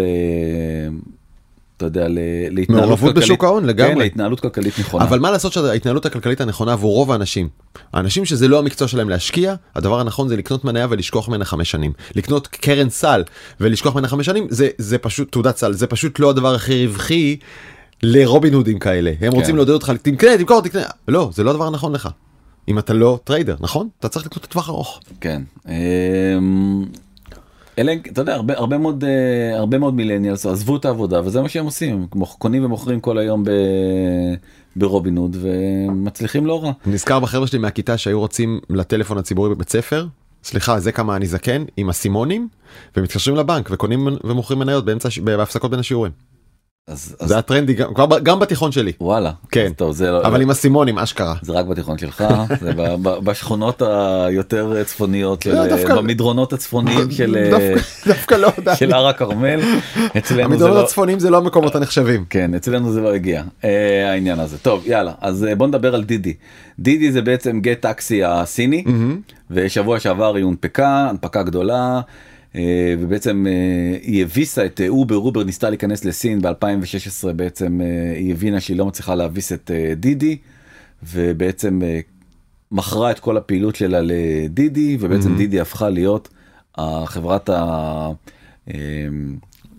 אתה יודע, להתנהלות מעורבות כלכלית, בשוק ההון, לגמרי. כן, להתנהלות כלכלית נכונה. אבל מה לעשות שההתנהלות הכלכלית הנכונה עבור רוב האנשים? האנשים שזה לא המקצוע שלהם להשקיע, הדבר הנכון זה לקנות מניה ולשכוח ממנה חמש שנים. לקנות קרן סל ולשכוח ממנה חמש שנים, זה, זה פשוט תעודת סל, זה פשוט לא הדבר הכי רווחי, לרובינהודים כאלה. הם רוצים להודד אותך, תמכנה, תמכור, תקנה. לא, זה לא הדבר הנכון לך. אם אתה לא טריידר, נכון? אתה צריך לקנות לטווח ארוך. כן. אלה, אתה יודע, הרבה מאוד מילניאלס עזבו את העבודה, וזה מה שהם עושים. קונים ומוכרים כל היום ברובינהוד, ומצליחים לא רע. נזכר בחבר'ה שלי מהכיתה שהיו רוצים לטלפון הציבורי בבית ספר, סליחה, זה כמה אני זקן, עם הסימונים, ומתקשרים לבנק, וקונים ומוכרים מניות בהפסקות בין השיעורים. זה הטרנדי, גם בתיכון שלי. וואלה. כן, אבל עם הסימונים, אשכרה. זה רק בתיכון שלך, זה בשכונות היותר צפוניות, במדרונות הצפוניים של הר הכרמל. המדרונות הצפוניים זה לא המקומות הנחשבים. כן, אצלנו זה לא הגיע, העניין הזה. טוב, יאללה, אז בוא נדבר על דידי. דידי זה בעצם גט טקסי הסיני, ושבוע שעבר היא הונפקה, הנפקה גדולה, ובעצם היא הביסה את אובר, אובר ניסתה להיכנס לסין ב-אלפיים ושש עשרה, בעצם היא הבינה שהיא לא מצליחה להביס את דידי, ובעצם מכרה את כל הפעילות שלה לדידי, ובעצם mm-hmm. דידי הפכה להיות חברת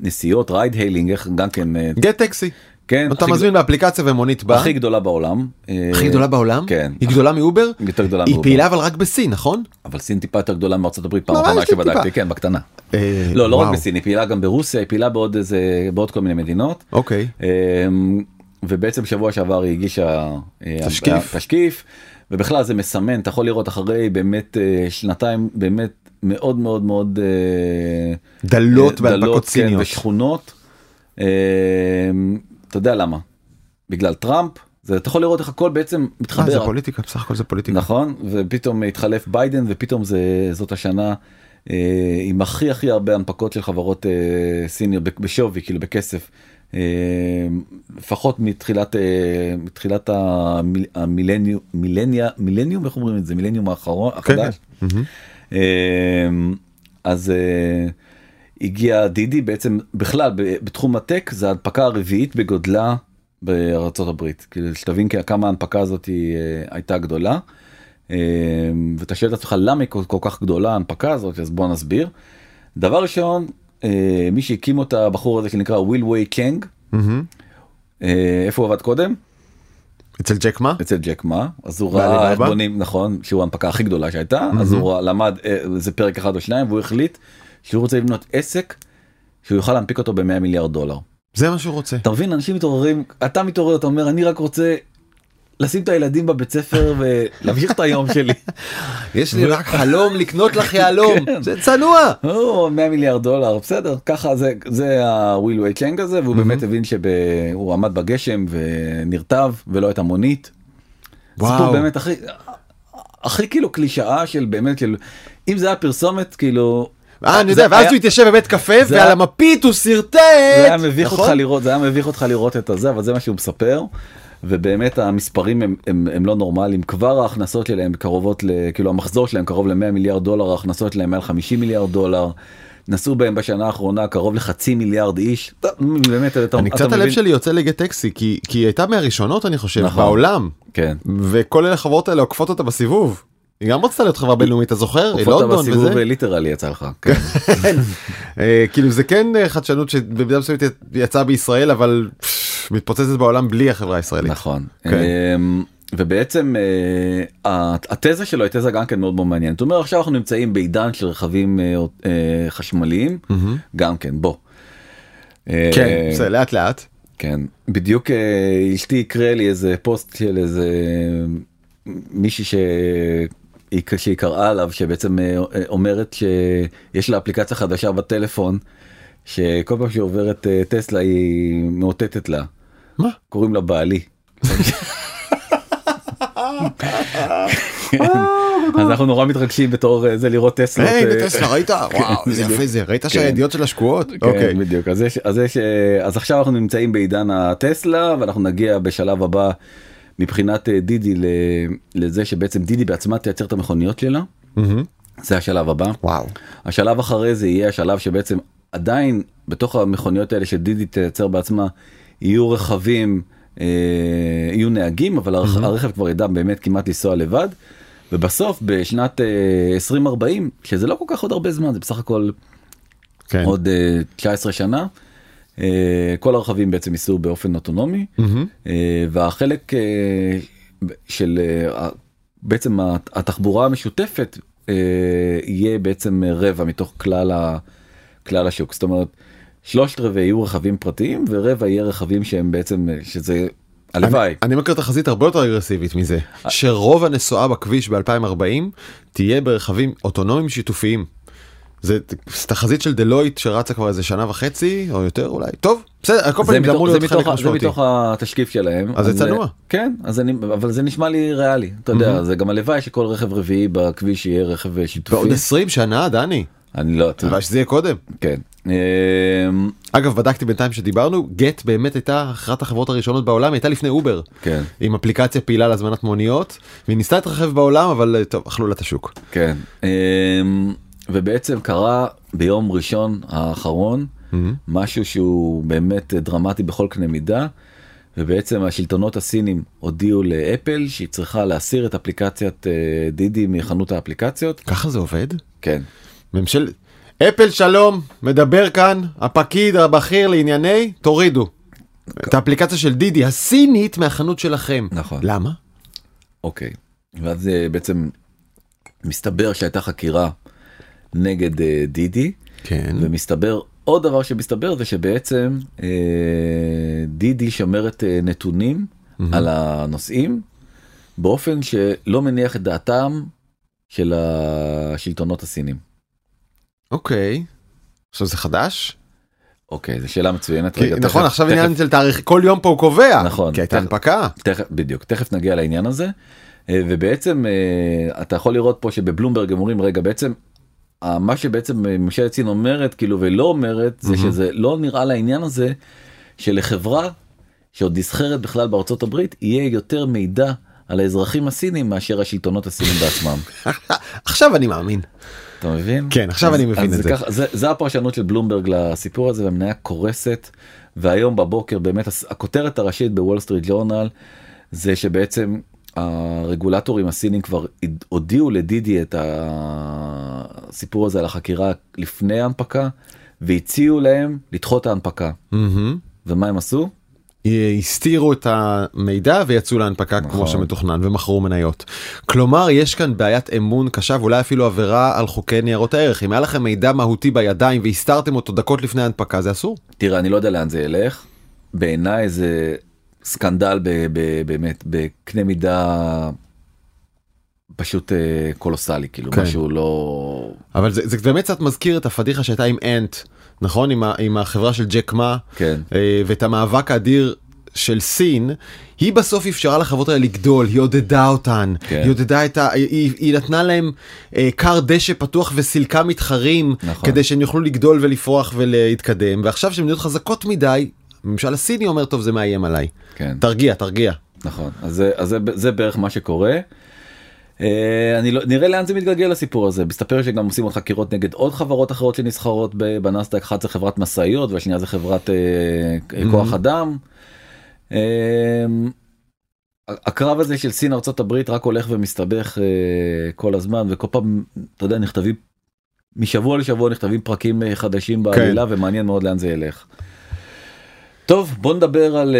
הנסיעות, רייד היילינג, גם כן... גט טקסי. כן, אתה מזמין באפליקציה ומונית בה. הכי גדולה בעולם. הכי גדולה בעולם? כן. היא גדולה מאובר? יותר גדולה מאובר. היא פעילה אבל רק בסין, נכון? אבל סין טיפה יותר גדולה מארצות הברית, פעם אחרונה שבדקתי, כן, בקטנה. לא, לא רק בסין, היא פעילה גם ברוסיה, היא פעילה בעוד כל מיני מדינות. אוקיי. ובעצם שבוע שעבר היא הגישה... תשקיף. תשקיף, ובכלל זה מסמן, אתה יכול לראות אחרי באמת שנתיים, באמת מאוד מאוד מאוד... דלות בהנפקות סיניות. ושכונות. אתה יודע למה? בגלל טראמפ, זה, אתה יכול לראות איך הכל בעצם מתחבר. אה, זה פוליטיקה, בסך הכל זה פוליטיקה. נכון, ופתאום התחלף ביידן, ופתאום זה, זאת השנה אה, עם הכי הכי הרבה הנפקות של חברות אה, סיניות בשווי, כאילו בכסף, אה, לפחות מתחילת, אה, מתחילת המיל, המילניו, מילניה, מילניום, איך אומרים את זה? מילניום האחרון, החדש. כן. אה, אז... אה, הגיע דידי בעצם בכלל בתחום הטק, זה ההנפקה הרביעית בגודלה בארצות הברית. כאילו שתבין כמה ההנפקה הזאת הייתה גדולה, ואתה שואל את עצמך למה היא כל כך גדולה ההנפקה הזאת, אז בוא נסביר. דבר ראשון, מי שהקים אותה הבחור הזה שנקרא וויל ווי קנג, איפה הוא עבד קודם? אצל ג'ק מא? אצל ג'ק מא, אז הוא ראה, בונים, נכון, שהוא ההנפקה הכי גדולה שהייתה, אז הוא למד, זה פרק אחד או שניים, והוא החליט, שהוא רוצה לבנות עסק שהוא יוכל להנפיק אותו ב-מאה מיליארד דולר. זה מה שהוא רוצה. אתה מבין, אנשים מתעוררים, אתה מתעורר, אתה אומר, אני רק רוצה לשים את הילדים בבית ספר ולהמשיך את היום שלי. יש לי רק חלום לקנות לך יהלום. זה צנוע. מאה מיליארד דולר, בסדר. ככה זה הוויל ווי צ'נג הזה, והוא באמת הבין שהוא עמד בגשם ונרטב ולא הייתה מונית. וואו. באמת הכי, הכי כאילו קלישאה של באמת, כאילו, אם זה היה פרסומת, כאילו... אה, אני יודע, ואז הוא התיישב בבית קפה, ועל המפית הוא סרטט. זה היה מביך אותך לראות את זה, אבל זה מה שהוא מספר. ובאמת המספרים הם, הם, הם לא נורמליים. כבר ההכנסות שלהם קרובות, כאילו המחזור שלהם קרוב ל-מאה מיליארד דולר, ההכנסות שלהם מעל חמישים מיליארד דולר, נסעו בהם בשנה האחרונה קרוב לחצי מיליארד איש. באמת, אתה, אני אתה קצת מבין... הלב שלי יוצא לגטקסי, כי, כי היא הייתה מהראשונות, אני חושב, נכון. בעולם. כן. וכל אלה החברות האלה עוקפות אותה בסיבוב. היא גם רוצה להיות חברה בינלאומית, אתה זוכר? עופות בסיבוב ליטרלי יצא לך. כאילו זה כן חדשנות שבמידה מסוימת יצאה בישראל, אבל מתפוצצת בעולם בלי החברה הישראלית. נכון. ובעצם התזה שלו היא תזה גם כן מאוד מאוד מעניינת. זאת אומרת, עכשיו אנחנו נמצאים בעידן של רכבים חשמליים, גם כן, בוא. כן, זה לאט לאט. כן, בדיוק אשתי יקרא לי איזה פוסט של איזה... מישהי שהיא קראה עליו, שבעצם אומרת שיש לה אפליקציה חדשה בטלפון, שכל פעם שעוברת טסלה היא מאותתת לה. מה? קוראים לה בעלי. אז אנחנו נורא מתרגשים בתור זה לראות טסלות. היי, בטסלה, ראית? וואו, זה יפה זה. ראית שהידיעות של השקועות? כן, בדיוק. אז עכשיו אנחנו נמצאים בעידן הטסלה, ואנחנו נגיע בשלב הבא, מבחינת דידי לזה שבעצם דידי בעצמה תייצר את המכוניות שלה. זה השלב הבא. וואו. השלב אחרי זה יהיה השלב שבעצם עדיין בתוך המכוניות האלה שדידי תייצר בעצמה יהיו רכבים, יהיו נהגים, אבל הרכב כבר ידע באמת כמעט לנסוע לבד. ובסוף בשנת עשרים ארבעים, שזה לא כל כך עוד הרבה זמן, זה בסך הכל עוד תשע עשרה שנה, כל הרכבים בעצם ייסעו באופן אוטונומי, והחלק של בעצם התחבורה המשותפת יהיה בעצם רבע מתוך כלל השוק. זאת אומרת, שלושת רבעי יהיו רכבים פרטיים, ורבע יהיה רכבים שהם בעצם, שזה הלוואי. אני מכיר תחזית הרבה יותר אגרסיבית מזה, שרוב הנסועה בכביש ב-אלפיים וארבעים תהיה ברכבים אוטונומיים שיתופיים. זה תחזית של דלויט שרצה כבר איזה שנה וחצי או יותר אולי. טוב, בסדר, כל פעמים דמו להיות חלק משמעותי. זה מתוך התשקיף שלהם. אז זה צנוע. כן, אבל זה נשמע לי ריאלי. אתה יודע, זה גם הלוואי שכל רכב רביעי בכביש יהיה רכב שיתופי. בעוד עשרים שנה, דני. אני לא... הלוואי שזה יהיה קודם. כן. אגב, בדקתי בינתיים שדיברנו, גט באמת הייתה אחת החברות הראשונות בעולם, הייתה לפני אובר. כן. עם אפליקציה פעילה להזמנת מוניות, והיא ניסתה להתרחב בעולם, אבל טוב, אכלו לה את השוק. כן. ובעצם קרה ביום ראשון האחרון משהו שהוא באמת דרמטי בכל קנה מידה, ובעצם השלטונות הסינים הודיעו לאפל שהיא צריכה להסיר את אפליקציית דידי מחנות האפליקציות. ככה זה עובד? כן. ממשל... אפל שלום, מדבר כאן, הפקיד הבכיר לענייני, תורידו. את האפליקציה של דידי, הסינית מהחנות שלכם. נכון. למה? אוקיי. ואז בעצם מסתבר שהייתה חקירה נגד דידי, כן. ומסתבר, עוד דבר שמסתבר זה שבעצם אה, דידי שמרת אה, נתונים mm-hmm. על הנושאים באופן שלא מניח את דעתם של השלטונות הסינים. אוקיי, עכשיו זה חדש? אוקיי, זו שאלה מצוינת. כי, רגע, נכון, תכף, עכשיו תכף... עניין של תאריך, כל יום פה הוא קובע, נכון, כי הייתה תכף, הנפקה. תכף, בדיוק, תכף נגיע לעניין הזה, אה, ובעצם אה, אתה יכול לראות פה שבבלומברג אומרים, רגע, בעצם מה שבעצם ממשלת סין אומרת, כאילו, ולא אומרת, זה שזה לא נראה לעניין הזה, שלחברה שעוד נסחרת בכלל בארצות הברית, יהיה יותר מידע על האזרחים הסינים מאשר השלטונות הסינים בעצמם. עכשיו אני מאמין. אתה מבין? כן, עכשיו אני מבין את זה. זה הפרשנות של בלומברג לסיפור הזה, והמניה קורסת, והיום בבוקר, באמת, הכותרת הראשית בוול סטריט ג'ורנל, זה שבעצם הרגולטורים הסינים כבר הודיעו לדידי את הסיפור הזה על החקירה לפני ההנפקה, והציעו להם לדחות ההנפקה. ומה הם עשו? הסתירו את המידע ויצאו להנפקה כמו שמתוכנן, ומכרו מניות. כלומר, יש כאן בעיית אמון קשה, ואולי אפילו עבירה על חוקי ניירות הערך. אם היה לכם מידע מהותי בידיים והסתרתם אותו דקות לפני ההנפקה, זה אסור? תראה, אני לא יודע לאן זה ילך. בעיניי זה... סקנדל באמת בקנה מידה פשוט קולוסלי, כאילו משהו לא... אבל זה באמת קצת מזכיר את הפדיחה שהייתה עם אנט, נכון? עם החברה של ג'ק מא, ואת המאבק האדיר של סין. היא בסוף אפשרה לחברות האלה לגדול, היא עודדה אותן, היא עודדה את ה... היא נתנה להם קר דשא פתוח וסילקה מתחרים, כדי שהם יוכלו לגדול ולפרוח ולהתקדם, ועכשיו שהן נהיות חזקות מדי, הממשל הסיני אומר, טוב, זה מאיים עליי. כן. תרגיע, תרגיע. נכון, אז זה בערך מה שקורה. נראה לאן זה מתגלגל הסיפור הזה. מסתבר שגם עושים עוד חקירות נגד עוד חברות אחרות שנסחרות בנסדק. אחת זה חברת מסעיות והשנייה זה חברת כוח אדם. הקרב הזה של סין ארצות הברית רק הולך ומסתבך כל הזמן, וכל פעם, אתה יודע, נכתבים משבוע לשבוע נכתבים פרקים חדשים בעלילה, ומעניין מאוד לאן זה ילך. טוב, בוא נדבר על,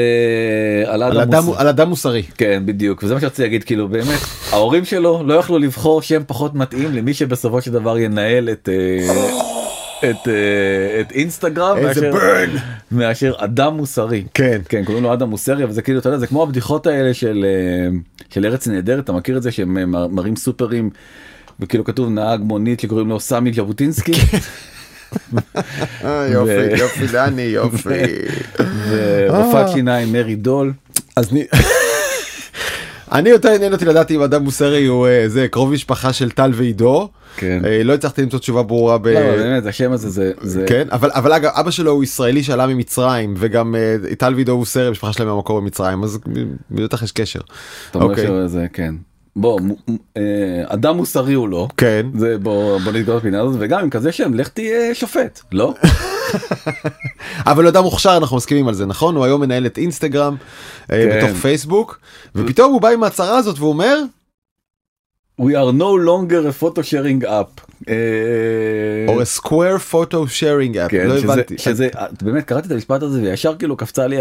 על, על, אדם, מוס... על אדם מוסרי. כן, בדיוק. וזה מה שרציתי להגיד, כאילו, באמת, ההורים שלו לא יכלו לבחור שם פחות מתאים למי שבסופו של דבר ינהל את, את, את, את אינסטגרם. מאשר, מאשר אדם מוסרי. כן. כן, קוראים לו אדם מוסרי, אבל זה כאילו, אתה יודע, זה כמו הבדיחות האלה של, של ארץ נהדרת, אתה מכיר את זה, שהם מראים סופרים, וכאילו כתוב נהג מונית שקוראים לו סמי ז'בוטינסקי. כן. יופי, יופי, דני, יופי. ורופאת שיניים מרי דול. אז אני יותר עניין אותי לדעת אם אדם מוסרי הוא איזה קרוב משפחה של טל ועידו. לא הצלחתי למצוא תשובה ברורה. לא, באמת, השם הזה זה... כן, אבל אגב, אבא שלו הוא ישראלי שעלה ממצרים, וגם טל ועידו הוא סרי, משפחה שלהם מהמקור במצרים, אז בטח יש קשר. אתה אומר שזה, כן. בוא, אדם מוסרי הוא לא. כן. זה בוא, בוא נתגלות מן הזאת, וגם עם כזה שם, לך תהיה שופט, לא? אבל אדם מוכשר, אנחנו מסכימים על זה, נכון? הוא היום מנהל את אינסטגרם, כן. בתוך פייסבוק, ופתאום הוא בא עם ההצהרה הזאת והוא אומר... We are no longer a photo sharing app. או a square photo sharing app. כן, לא שזה, הבנתי. שזה, באמת, קראתי את המשפט הזה, וישר כאילו קפצה לי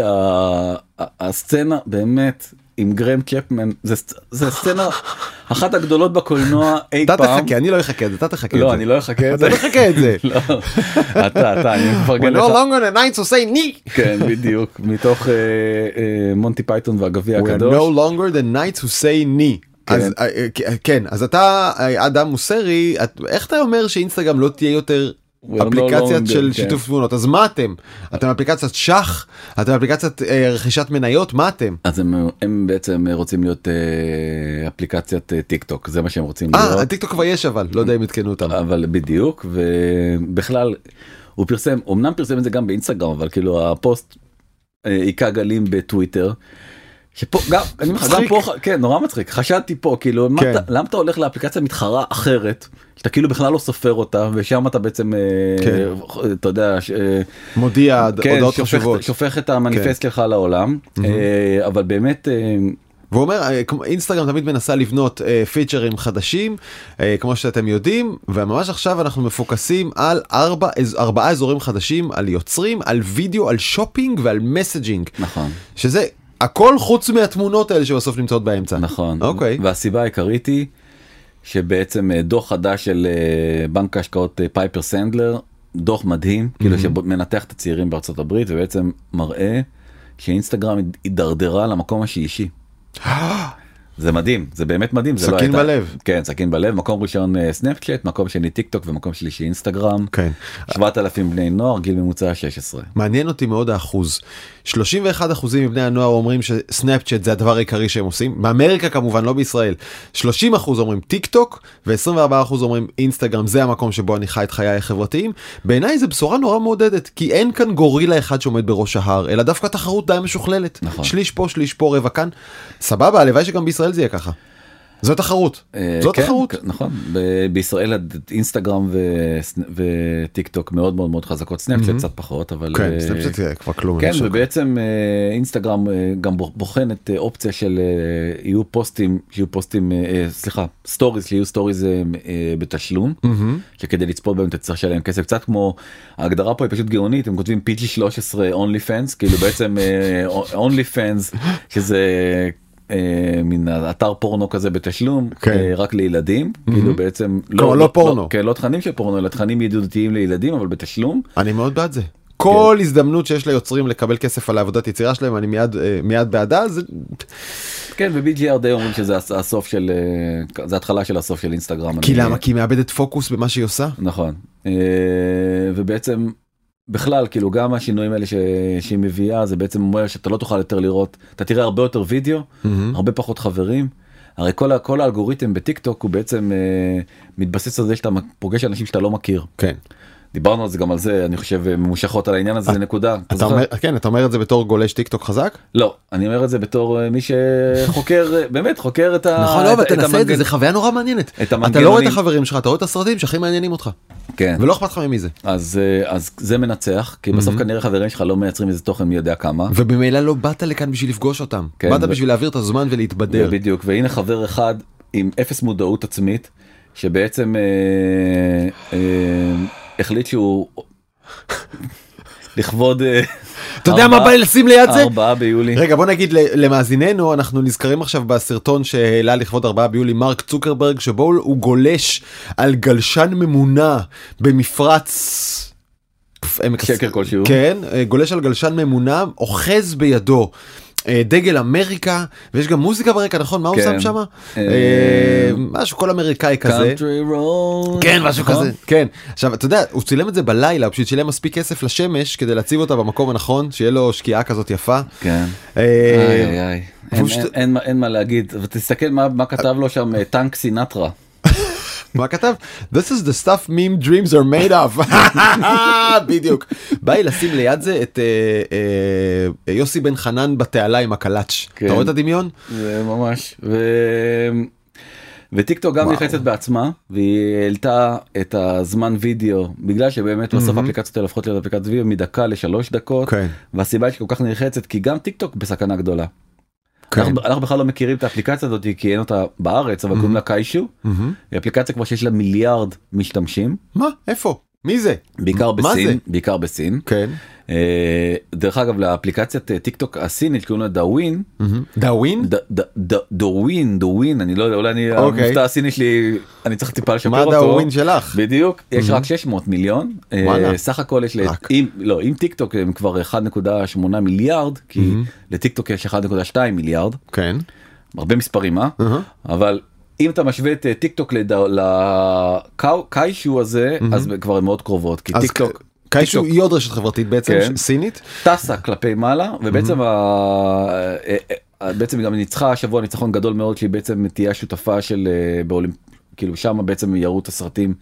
הסצנה, באמת... עם גרם צ'פמן, זה סצנה אחת הגדולות בקולנוע אי פעם. אתה תחכה, אני לא אחכה את זה, אתה תחכה את זה. לא, אני לא אחכה את זה. אתה תחכה את זה. לא, אתה, אתה, אני מפרגן לך. We're no longer a night to say me. כן, בדיוק, מתוך מונטי פייתון והגביע הקדוש. We're no longer the night to say me. כן, אז אתה, אדם מוסרי, איך אתה אומר שאינסטגרם לא תהיה יותר... אפליקציית של שיתוף תמונות? אז מה אתם? אתם אפליקציית שח? אתם אפליקציית רכישת מניות? מה אתם? אז הם בעצם רוצים להיות אפליקציית טיקטוק, זה מה שהם רוצים להיות. הטיקטוק כבר יש, אבל לא יודע אם התקנו אותם. אבל בדיוק, ובכלל הוא פרסם, אמנם פרסם את זה גם באינסטגרם, אבל כאילו הפוסט עיקה גלים בטוויטר, שפה גם, אני חשבתי פה, כן, נורא מצחיק, חשדתי פה, כאילו, למה אתה הולך לאפליקציה מתחרה אחרת, שאתה כאילו בכלל לא סופר אותה, ושם אתה בעצם, אתה יודע, מודיע הודעות חשובות. שופך את המניפסט שלך לעולם, אבל באמת... והוא אומר, אינסטגרם תמיד מנסה לבנות פיצ'רים חדשים, כמו שאתם יודעים, וממש עכשיו אנחנו מפוקסים על ארבע, ארבעה אזורים חדשים, על יוצרים, על וידאו, על שופינג ועל מסג'ינג. נכון. שזה... הכל חוץ מהתמונות האלה שבסוף נמצאות באמצע. נכון. אוקיי. והסיבה העיקרית היא שבעצם דוח חדש של בנק ההשקעות פייפר סנדלר, דוח מדהים, כאילו שמנתח את הצעירים בארצות הברית, ובעצם מראה שאינסטגרם הידרדרה למקום השישי. זה מדהים, זה באמת מדהים. סכין בלב. כן, סכין בלב. מקום ראשון סנאפצ'אט, מקום שני טיקטוק ומקום שלישי אינסטגרם. כן. שבעת אלפים בני נוער, גיל ממוצע שש עשרה. מעניין אותי מאוד האחוז. שלושים ואחד אחוזים מבני הנוער אומרים שסנאפצ'אט זה הדבר העיקרי שהם עושים. באמריקה כמובן, לא בישראל. שלושים אחוז אומרים טיקטוק, ו-עשרים וארבעה אחוז אומרים אינסטגרם, זה המקום שבו אני חי את חיי החברתיים. בעיניי זו בשורה נורא מעודדת, כי אין כאן גורילה אחד שעומד בראש ההר, אלא דווקא תחרות די משוכללת. נכון. שליש פה, שליש פה, רבע כאן. סבבה, הלוואי שגם בישראל זה יהיה ככה. זו תחרות. זו תחרות. נכון. בישראל אינסטגרם וטיק טוק מאוד מאוד מאוד חזקות. סנאפצ'אט קצת פחות, אבל... כן, סנאפצ'אט זה כבר כלום. כן, ובעצם אינסטגרם גם בוחן את אופציה של יהיו פוסטים, שיהיו פוסטים, סליחה, סטוריז, שיהיו סטוריז בתשלום, שכדי לצפות בהם תצטרך שלהם כסף. קצת כמו, ההגדרה פה היא פשוט גאונית, הם כותבים פי ג'י שלוש עשרה OnlyFans, כאילו בעצם OnlyFans, שזה... מן אתר פורנו כזה בתשלום, רק לילדים, כאילו בעצם לא פורנו, לא תכנים של פורנו, אלא תכנים ידידותיים לילדים, אבל בתשלום. אני מאוד בעד זה. כל הזדמנות שיש ליוצרים לקבל כסף על העבודת יצירה שלהם, אני מיד בעדה. כן, וב-בי ג'י אר די אומרים שזה הסוף של, זה התחלה של הסוף של אינסטגרם. כי למה? כי היא מאבדת פוקוס במה שהיא עושה? נכון. ובעצם, בכלל, כאילו גם השינויים האלה ש... שהיא מביאה, זה בעצם אומר שאתה לא תוכל יותר לראות, אתה תראה הרבה יותר וידאו, mm-hmm. הרבה פחות חברים, הרי כל, כל האלגוריתם בטיק טוק הוא בעצם אה, מתבסס על זה שאתה פוגש אנשים שאתה לא מכיר. כן. דיברנו על זה גם על זה, אני חושב ממושכות על העניין הזה, זה נקודה. אתה אומר, כן, אתה אומר את זה בתור גולש טיקטוק חזק? לא, אני אומר את זה בתור מי שחוקר, באמת חוקר את המנגנונים. נכון, לא, אבל תנסה את זה, זה חוויה נורא מעניינת. אתה לא רואה את החברים שלך, אתה רואה את הסרטים שהכי מעניינים אותך. כן. ולא אכפת לך ממי זה. אז זה מנצח, כי בסוף כנראה חברים שלך לא מייצרים איזה תוכן מי יודע כמה. ובמילא לא באת לכאן בשביל לפגוש אותם. באת בשביל להעביר את הזמן ולהתבדר. בדיוק, והנה חבר אחד עם אפס מודעות עצמית, שבעצם החליט שהוא לכבוד... אתה יודע מה בא לשים ליד זה? ארבעה ביולי. רגע, בוא נגיד למאזיננו, אנחנו נזכרים עכשיו בסרטון שהעלה לכבוד ארבעה ביולי מרק צוקרברג, שבו הוא גולש על גלשן ממונה במפרץ... שקר כלשהו. כן, גולש על גלשן ממונה, אוחז בידו דגל אמריקה, ויש גם מוזיקה ברקע, נכון? מה הוא שם שם? משהו כל אמריקאי כזה. כן, משהו כזה. כן. עכשיו, אתה יודע, הוא צילם את זה בלילה, הוא פשוט שילם מספיק כסף לשמש, כדי להציב אותה במקום הנכון, שיהיה לו שקיעה כזאת יפה. כן. איי, איי. אין מה להגיד. ותסתכל מה כתב לו שם, טנק סינטרה. מה כתב? This is the stuff meme dreams are made of. בדיוק. באי לשים ליד זה את יוסי בן חנן בתעלה עם הקלאץ'. אתה רואה את הדמיון? זה ממש. וטיקטוק גם נכנסת בעצמה, והיא העלתה את הזמן וידאו, בגלל שבאמת בסוף אפליקציות האלה הופכות להיות אפליקציות וידאו מדקה לשלוש דקות, והסיבה היא שכל כך נכנסת, כי גם טיקטוק בסכנה גדולה. אנחנו בכלל לא מכירים את האפליקציה הזאת כי אין אותה בארץ, אבל קוראים לה קיישו. היא אפליקציה כבר שיש לה מיליארד משתמשים. מה? איפה? מי זה? בעיקר בסין. בעיקר בסין. כן. דרך אגב, לאפליקציית טיקטוק הסינית שקוראים לה דאווין. דאווין? דאווין, דאווין. אני לא יודע, אולי אני... המופתע הסיני שלי, אני צריך טיפה לשפר אותו. מה הדאווין שלך? בדיוק. יש רק שש מאות מיליון. סך הכל יש... לא, עם טיקטוק הם כבר אחד נקודה שמונה מיליארד, כי לטיקטוק יש אחד נקודה שתיים מיליארד. כן. הרבה מספרים, אה? אבל... אם אתה משווה את טיקטוק לקיישו הזה, אז כבר הן מאוד קרובות, כי טיקטוק... קיישו היא עוד רשת חברתית בעצם, סינית? טסה כלפי מעלה, ובעצם היא גם ניצחה השבוע ניצחון גדול מאוד, שהיא בעצם תהיה השותפה של... כאילו שם בעצם יראו את הסרטים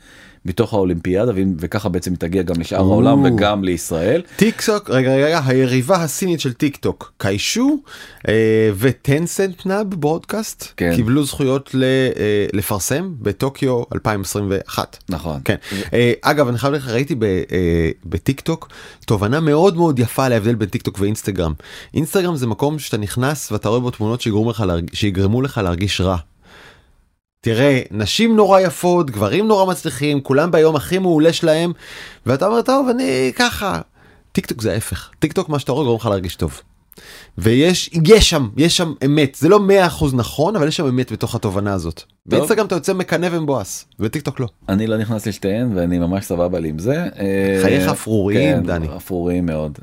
מתוך האולימפיאדה, וככה בעצם היא תגיע גם לשאר העולם וגם לישראל. טיקטוק, רגע רגע, היריבה הסינית של טיקטוק, קיישו וטנסנט נאב ברודקאסט, קיבלו זכויות לפרסם בטוקיו אלפיים עשרים ואחת. נכון. אגב, אני חייב לך, ראיתי בטיקטוק תובנה מאוד מאוד יפה על ההבדל בין טיקטוק ואינסטגרם. אינסטגרם זה מקום שאתה נכנס ואתה רואה בו תמונות שיגרמו לך להרגיש רע. תראה, נשים נורא יפות, גברים נורא מצליחים, כולם ביום הכי מעולה שלהם, ואתה אומר, טוב, אני ככה. טיקטוק זה ההפך. טיקטוק, מה שאתה רואה, גורם לך להרגיש טוב. ויש יש שם, יש שם אמת. זה לא מאה אחוז נכון, אבל יש שם אמת בתוך התובנה הזאת. באינסטגרם אתה יוצא מקנה ומבואס, וטיקטוק לא. אני לא נכנס לשתיהן, ואני ממש סבבה לי עם זה. חייך אפרוריים, דני. כן, אפרוריים מאוד.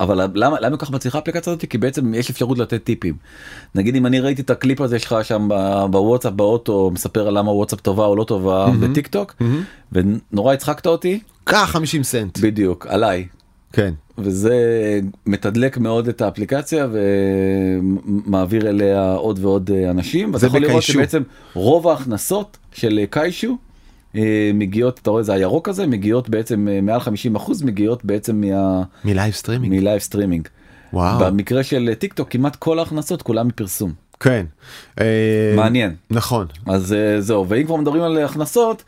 אבל למה, למה כך מצליחה אפליקציה הזאת? כי בעצם יש אפשרות לתת טיפים. נגיד, אם אני ראיתי את הקליפ הזה שלך שם בוואטסאפ באוטו, מספר על למה וואטסאפ טובה או לא טובה בטיקטוק, ונורא הצחקת אותי. כך חמישים סנט. בדיוק, עליי. כן. וזה מתדלק מאוד את האפליקציה ומעביר אליה עוד ועוד אנשים. זה בקיישו. שבעצם רוב ההכנסות של קיישו, מגיעות, אתה רואה, זה הירוק הזה, מגיעות בעצם, מעל חמישים אחוז מגיעות בעצם מה... מלייב סטרימינג. מלייב סטרימינג. וואו. במקרה של טיקטוק, כמעט כל ההכנסות, כולם מפרסום. כן. מעניין. נכון. אז זהו, ואם כבר מדברים על הכנסות,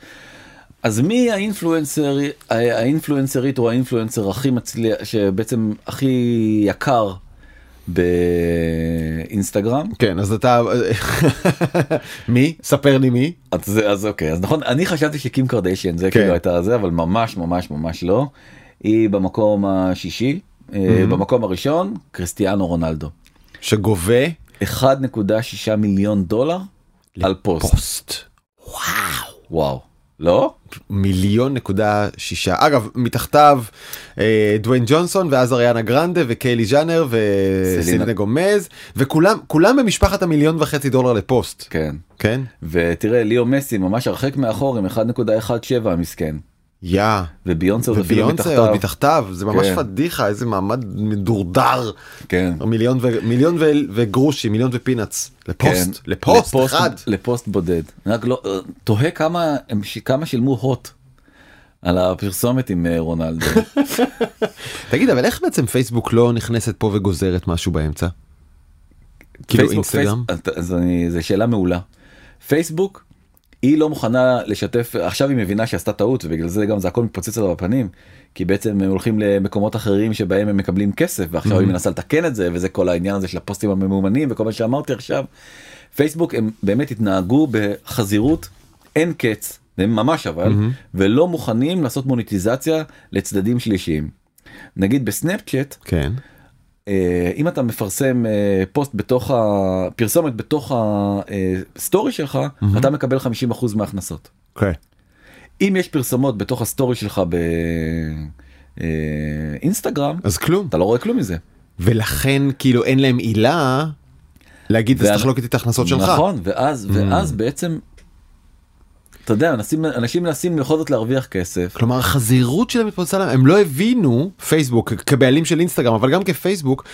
אז מי האינפלואנסר, האינפלואנסרית או האינפלואנסר הכי מצליח, שבעצם הכי יקר, באינסטגרם? כן, אז אתה... מי? ספר לי מי. אז, אז אוקיי, אז נכון, אני חשבתי שקים קרדשן, זה כן. כאילו הייתה זה, אבל ממש ממש ממש לא. היא במקום השישי, mm-hmm. במקום הראשון, קריסטיאנו רונלדו. שגובה? אחד נקודה שישה מיליון דולר לפוסט. על פוסט. פוסט. וואו. וואו. לא? מיליון נקודה שישה. אגב, מתחתיו אה, דואין ג'ונסון, ואז אריאנה גרנדה, וקיילי ג'אנר, וסלינה גומז, וכולם כולם במשפחת המיליון וחצי דולר לפוסט. כן. כן? ותראה, ליאו מסי ממש הרחק מאחור עם אחד נקודה אחת שבע המסכן. יא. וביונסה עוד אפילו מתחתיו. זה ממש כן. פדיחה, איזה מעמד מדורדר. כן. מיליון, ו, מיליון ו, וגרושי, מיליון ופינץ. לפוסט, כן. לפוסט, לפוסט אחד. לפוסט בודד. רק לא, תוהה כמה, כמה שילמו הוט על הפרסומת עם רונלדו. תגיד, אבל איך בעצם פייסבוק לא נכנסת פה וגוזרת משהו באמצע? כאילו אינסטגרם? זו שאלה מעולה. פייסבוק, היא לא מוכנה לשתף, עכשיו היא מבינה שעשתה טעות, ובגלל זה גם זה הכל מתפוצץ עליו בפנים, כי בעצם הם הולכים למקומות אחרים שבהם הם מקבלים כסף, ועכשיו היא מנסה לתקן את זה, וזה כל העניין הזה של הפוסטים הממומנים, וכל מה שאמרתי עכשיו. פייסבוק, הם באמת התנהגו בחזירות אין קץ, הם ממש אבל, mm-hmm. ולא מוכנים לעשות מוניטיזציה לצדדים שלישיים. נגיד בסנאפצ'אט, כן. אה, אם אתה מפרסם אה, פוסט בתוך הפרסומת, בתוך הסטורי שלך, mm-hmm. אתה מקבל חמישים אחוז מההכנסות. כן. Okay. אם יש פרסומות בתוך הסטורי שלך באינסטגרם, אז כלום. אתה לא רואה כלום מזה. ולכן כאילו אין להם עילה להגיד, אז תחלוק את ההכנסות שלך. נכון, ואז, ואז mm. בעצם... אתה יודע, אנשים מנסים לכל זאת להרוויח כסף. כלומר, החזירות שלהם התפוצצה להם. הם לא הבינו, פייסבוק, כבעלים של אינסטגרם, אבל גם כפייסבוק,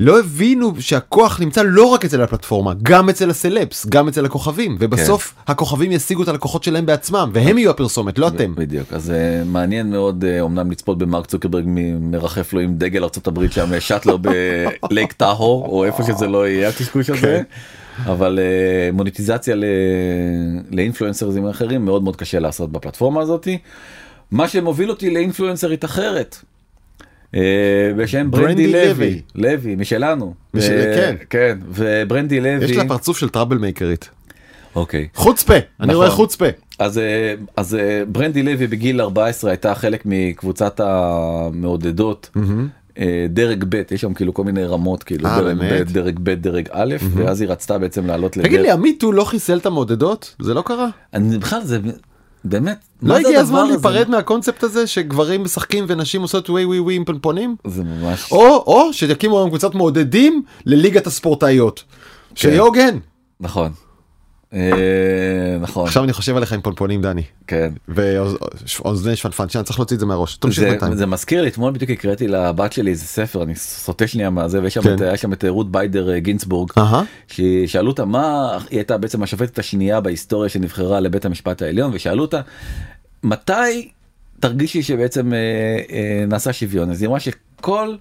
לא הבינו שהכוח נמצא לא רק אצל הפלטפורמה, גם אצל הסלבס, גם אצל הכוכבים, ובסוף הכוכבים ישיגו את הלקוחות שלהם בעצמם, והם יהיו הפרסומת, לא אתם. בדיוק, אז מעניין מאוד, אומנם לצפות במרק צוקרברג מרחף לו עם דגל ארצות הברית שם, שט לו בלייק טהור, או איפה שזה לא יהיה, הקשקוש הזה. אבל uh, מוניטיזציה ל... לאינפלואנסרים אחרים מאוד מאוד קשה לעשות בפלטפורמה הזאת. מה שמוביל אותי לאינפלואנסרית אחרת, uh, בשם ברנדי לוי, לוי, משלנו. משל... ו... כן. כן, וברנדי לוי. יש לה פרצוף של טראבל מייקרית. אוקיי. Okay. חוצפה, נכון. אני רואה חוצפה. אז, אז ברנדי לוי בגיל ארבע עשרה הייתה חלק מקבוצת המעודדות, mm-hmm. דרג ב', יש שם כאילו כל מיני רמות, כאילו דרג ב', דרג א', ואז היא רצתה בעצם לעלות לדרג. תגיד לי, המיטו לא חיסל את המודדות? זה לא קרה? אני בכלל, זה באמת... לא הגיע הזמן להיפרד מהקונספט הזה שגברים משחקים ונשים עושות ווי ווי ווי עם פנפונים? זה ממש... או שיקימו היום קבוצת מעודדים לליגת הספורטאיות. שיהיה הוגן. נכון. נכון. עכשיו אני חושב עליך עם פונפונים, דני. כן. ואוזני שפנפן, שאני צריך להוציא את זה מהראש. זה מזכיר לי, אתמול בדיוק הקראתי לבת שלי איזה ספר, אני סוטה שנייה מהזה, ויש שם את רות ביידר גינסבורג, ששאלו אותה מה, היא הייתה בעצם השופטת השנייה בהיסטוריה שנבחרה לבית המשפט העליון, ושאלו אותה, מתי תרגישי שבעצם נעשה שוויון? אז היא אמרה שכל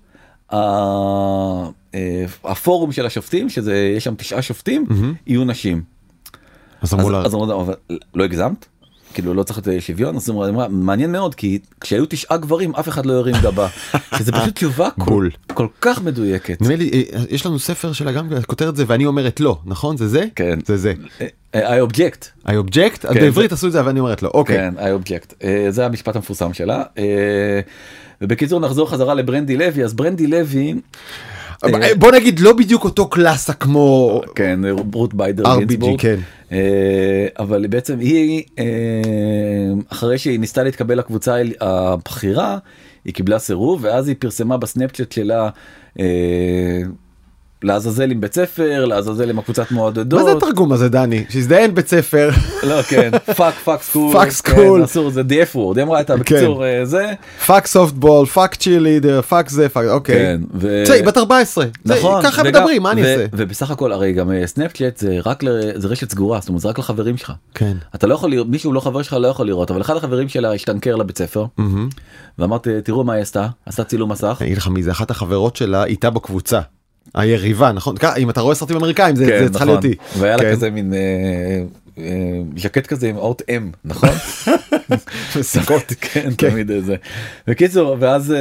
הפורום של השופטים, שזה יש שם תשעה שופטים, יהיו נשים. אז אמרו לה, לא הגזמת? כאילו לא צריך להיות שוויון? אז אמרו, מעניין מאוד, כי כשהיו תשעה גברים, אף אחד לא ירים גבה. שזה פשוט תשובה כל כך מדויקת. נראה לי, יש לנו ספר שלה גם, כותרת זה, ואני אומרת לא, נכון? זה זה? כן. זה זה. I object. I object? אז בעברית עשו את זה, ואני אומרת לא. אוקיי. כן, I object. זה המשפט המפורסם שלה. ובקיצור נחזור חזרה לברנדי לוי, אז ברנדי לוי... בוא נגיד לא בדיוק אותו קלאסה כמו כן רות ביידר גינסבורג, אבל בעצם היא אחרי שהיא ניסתה להתקבל לקבוצה הבחירה היא קיבלה סירוב, ואז היא פרסמה בסנאפצ'אט שלה לעזאזל עם בית ספר, לעזאזל עם הקבוצת מועדדות. מה זה התרגום הזה, דני? שיזדיין בית ספר. לא, כן. פאק, פאק סקול. פאק סקול. אסור, זה די אפורד. היא אמרה הייתה בקיצור זה. פאק סופטבול, פאק צ'ירלידר, פאק זה, פאק, אוקיי. צאי, בת ארבע עשרה. נכון. ככה מדברים, מה אני עושה? ובסך הכל, הרי גם סנאפצ'אט זה רק רשת סגורה, זאת אומרת, זה רק לחברים שלך. כן. אתה לא יכול לראות, מישהו לא חבר שלך לא יכול לראות, אבל אחד החברים שלה השתנקר לבית ספר, ואמרתי, תראו מה היא עשתה, עשתה צילום מסך. אני אגיד לך מי, זה אחת החברות שלה, איתה בקבוצה. היריבה, נכון? אם אתה רואה סרטים אמריקאים, זה צריך נכון. להיות אותי. והיה כן. לה כזה מין אה, אה, ז'קט כזה עם אות M, נכון? מסכות, כן, כן, תמיד איזה. בקיצור, ואז אה,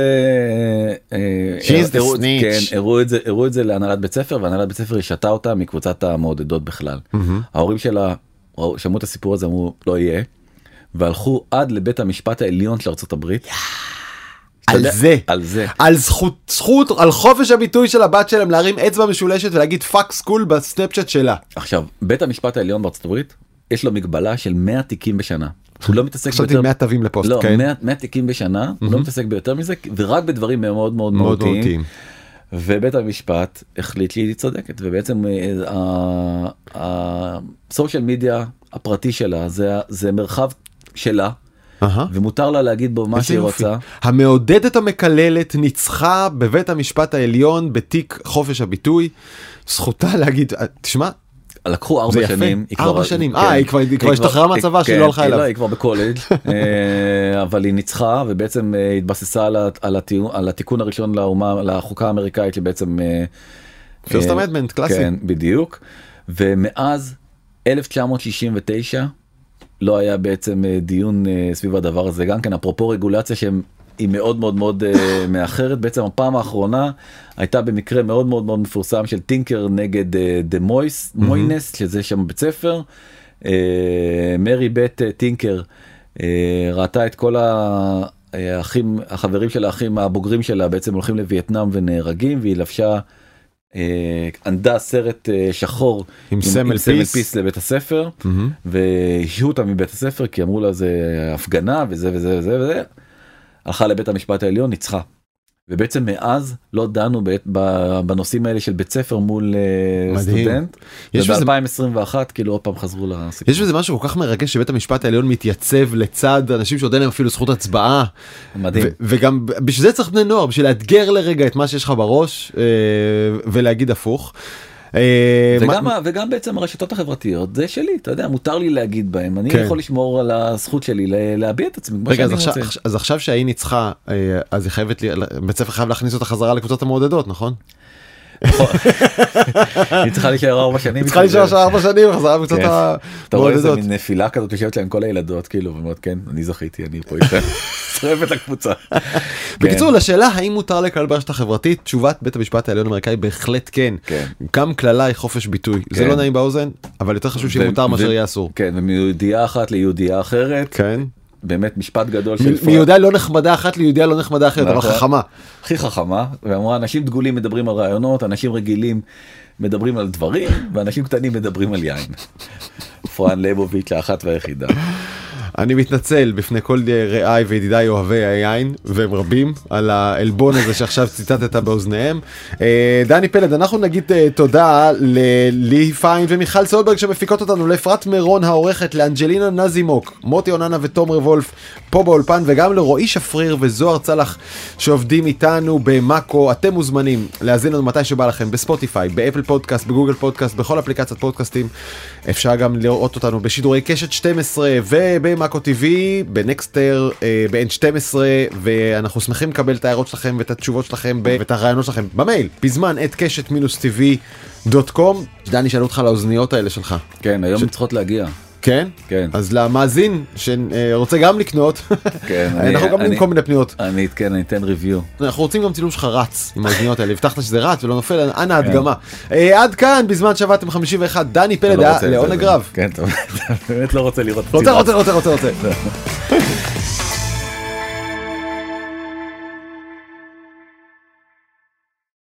אה, הראו, כן, הראו, את זה, הראו את זה להנהלת בית ספר, והנהלת בית ספר השתה אותה מקבוצת המעודדות בכלל. Mm-hmm. ההורים שלה שמעו את הסיפור הזה, אמרו, לא יהיה, והלכו עד לבית המשפט העליון של ארצות הברית. Yeah. על זה, על זה, על זכות, זכות, על חופש הביטוי של הבת שלהם להרים אצבע משולשת ולהגיד פאק סקול בסנאפצ'אט שלה. עכשיו, בית המשפט העליון בארצות הברית, יש לו מגבלה של מאה תיקים בשנה. הוא לא מתעסק ביותר... חשבתי מאה תווים לפוסט, לא, כן? לא, מאה תיקים בשנה, הוא לא מתעסק ביותר מזה, ורק בדברים מאוד מאוד מהותיים. ובית המשפט החליט שהיא צודקת, ובעצם הסושיאל מדיה הפרטי שלה, זה מרחב שלה, ומותר לה להגיד בו מה שהיא רוצה. המעודדת המקללת ניצחה בבית המשפט העליון בתיק חופש הביטוי, זכותה להגיד, תשמע, לקחו ארבע שנים. ארבע שנים, אה, היא כבר השתחררה מהצבא שלא הלכה אליו. היא כבר בקולג', אבל היא ניצחה, ובעצם התבססה על התיקון הראשון לחוקה האמריקאית, שבעצם... פירסט אמנדמנט, קלאסי. כן, בדיוק. ומאז אלף תשע מאות שישים ותשע לא היה בעצם דיון סביב הדבר הזה, גם כן, אפרופו רגולציה שהם... היא מאוד מאוד מאוד מאחרת. בעצם הפעם האחרונה הייתה במקרה מאוד מאוד מאוד מפורסם של טינקר נגד דה מויס, מוינס, שזה שם בית ספר. מרי בת טינקר ראתה את כל האחים, החברים של האחים הבוגרים שלה בעצם הולכים לווייטנאם ונהרגים, והיא לבשה, ענדה סרט שחור עם סמל פיס לבית הספר, והשאירו אותה מבית הספר כי אמרו לה זה הפגנה וזה וזה וזה וזה. הלכה לבית המשפט העליון, ניצחה. ובעצם מאז לא דנו בנושאים האלה של בית ספר מול סטודנט. וב-אלפיים עשרים ואחת כאילו עוד פעם חזרו לסיפור. יש בזה משהו כל כך מרגש שבית המשפט העליון מתייצב לצד אנשים שעוד אין להם אפילו זכות הצבעה. מדהים. וגם בשביל זה צריך בני נוער, בשביל לאתגר לרגע את מה שיש לך בראש ולהגיד הפוך. וגם, מה... וגם בעצם הרשתות החברתיות זה שלי, אתה יודע, מותר לי להגיד בהם, אני כן. יכול לשמור על הזכות שלי להביע את עצמי. רגע, אז עכשיו, אז עכשיו שהיא ניצחה, אז היא חייבת, בית ספר חייב להכניס אותה חזרה לקבוצות המעודדות, נכון? היא צריכה להישאר ארבע שנים, היא צריכה להישאר ארבע שנים חזרה בקצת המועדדות. אתה רואה איזה מין נפילה כזאת לשבת להם כל הילדות כאילו, ואומרת כן, אני זכיתי, אני פה איתן שרפת לקבוצה. בקיצור, לשאלה האם מותר לקהל ברשת החברתית, תשובת בית המשפט העליון האמריקאי בהחלט כן. גם כללה היא חופש ביטוי, זה לא נעים באוזן, אבל יותר חשוב שהיא מותר מאשר יהיה אסור. כן, ומיהודייה אחת ליהודייה אחרת. כן. באמת משפט גדול של פרט. מיהודיה לא נחמדה אחת ליהודיה לא נחמדה אחרת, אבל חכמה. הכי חכמה, ואמרה, אנשים דגולים מדברים על רעיונות, אנשים רגילים מדברים על דברים, ואנשים קטנים מדברים על יין. פרן ליבוביץ' האחת והיחידה. אני מתנצל בפני כל רעיי וידידיי אוהבי היין, והם רבים, על האלבון הזה שעכשיו ציטטת באוזניהם. דני פלד, אנחנו נגיד תודה ללי פיין ומיכל סולברג שמפיקות אותנו, לפרט מרון העורכת, לאנג'לינה נזימוק, מוטי עוננה ותום רבולף פה באולפן, וגם לרועי שפריר וזוהר צלח שעובדים איתנו במאקו. אתם מוזמנים להזין לנו מתי שבא לכם, בספוטיפיי, באפל פודקאסט, בגוגל פודקאסט, בכל אפליקציית פודקאסטים. אפשר גם לראות אותנו בשידורי קשת שתים עשרה ובמאקו טי וי, בנקסטר, ב-אן שתים עשרה, ואנחנו שמחים לקבל את ההערות שלכם ואת התשובות שלכם ואת הרעיונות שלכם במייל, בזמן את קשת טי וי דוט קום. דני, שאלו אותך לאוזניות האלה שלך. כן, היום צריכות להגיע. כן? כן. אז למאזין שרוצה גם לקנות, אנחנו גם במקום לפניות. אני אתכן, אני אתן ריוויו. אנחנו רוצים גם צילום שלך רץ עם האוזניות האלה, הבטחת שזה רץ ולא נופל, אנא הדגמה. עד כאן, בזמן שבאתם חמישים ואחת, דני פלד, לעונג רב. כן, אתה באמת לא רוצה לראות. רוצה, רוצה, רוצה, רוצה.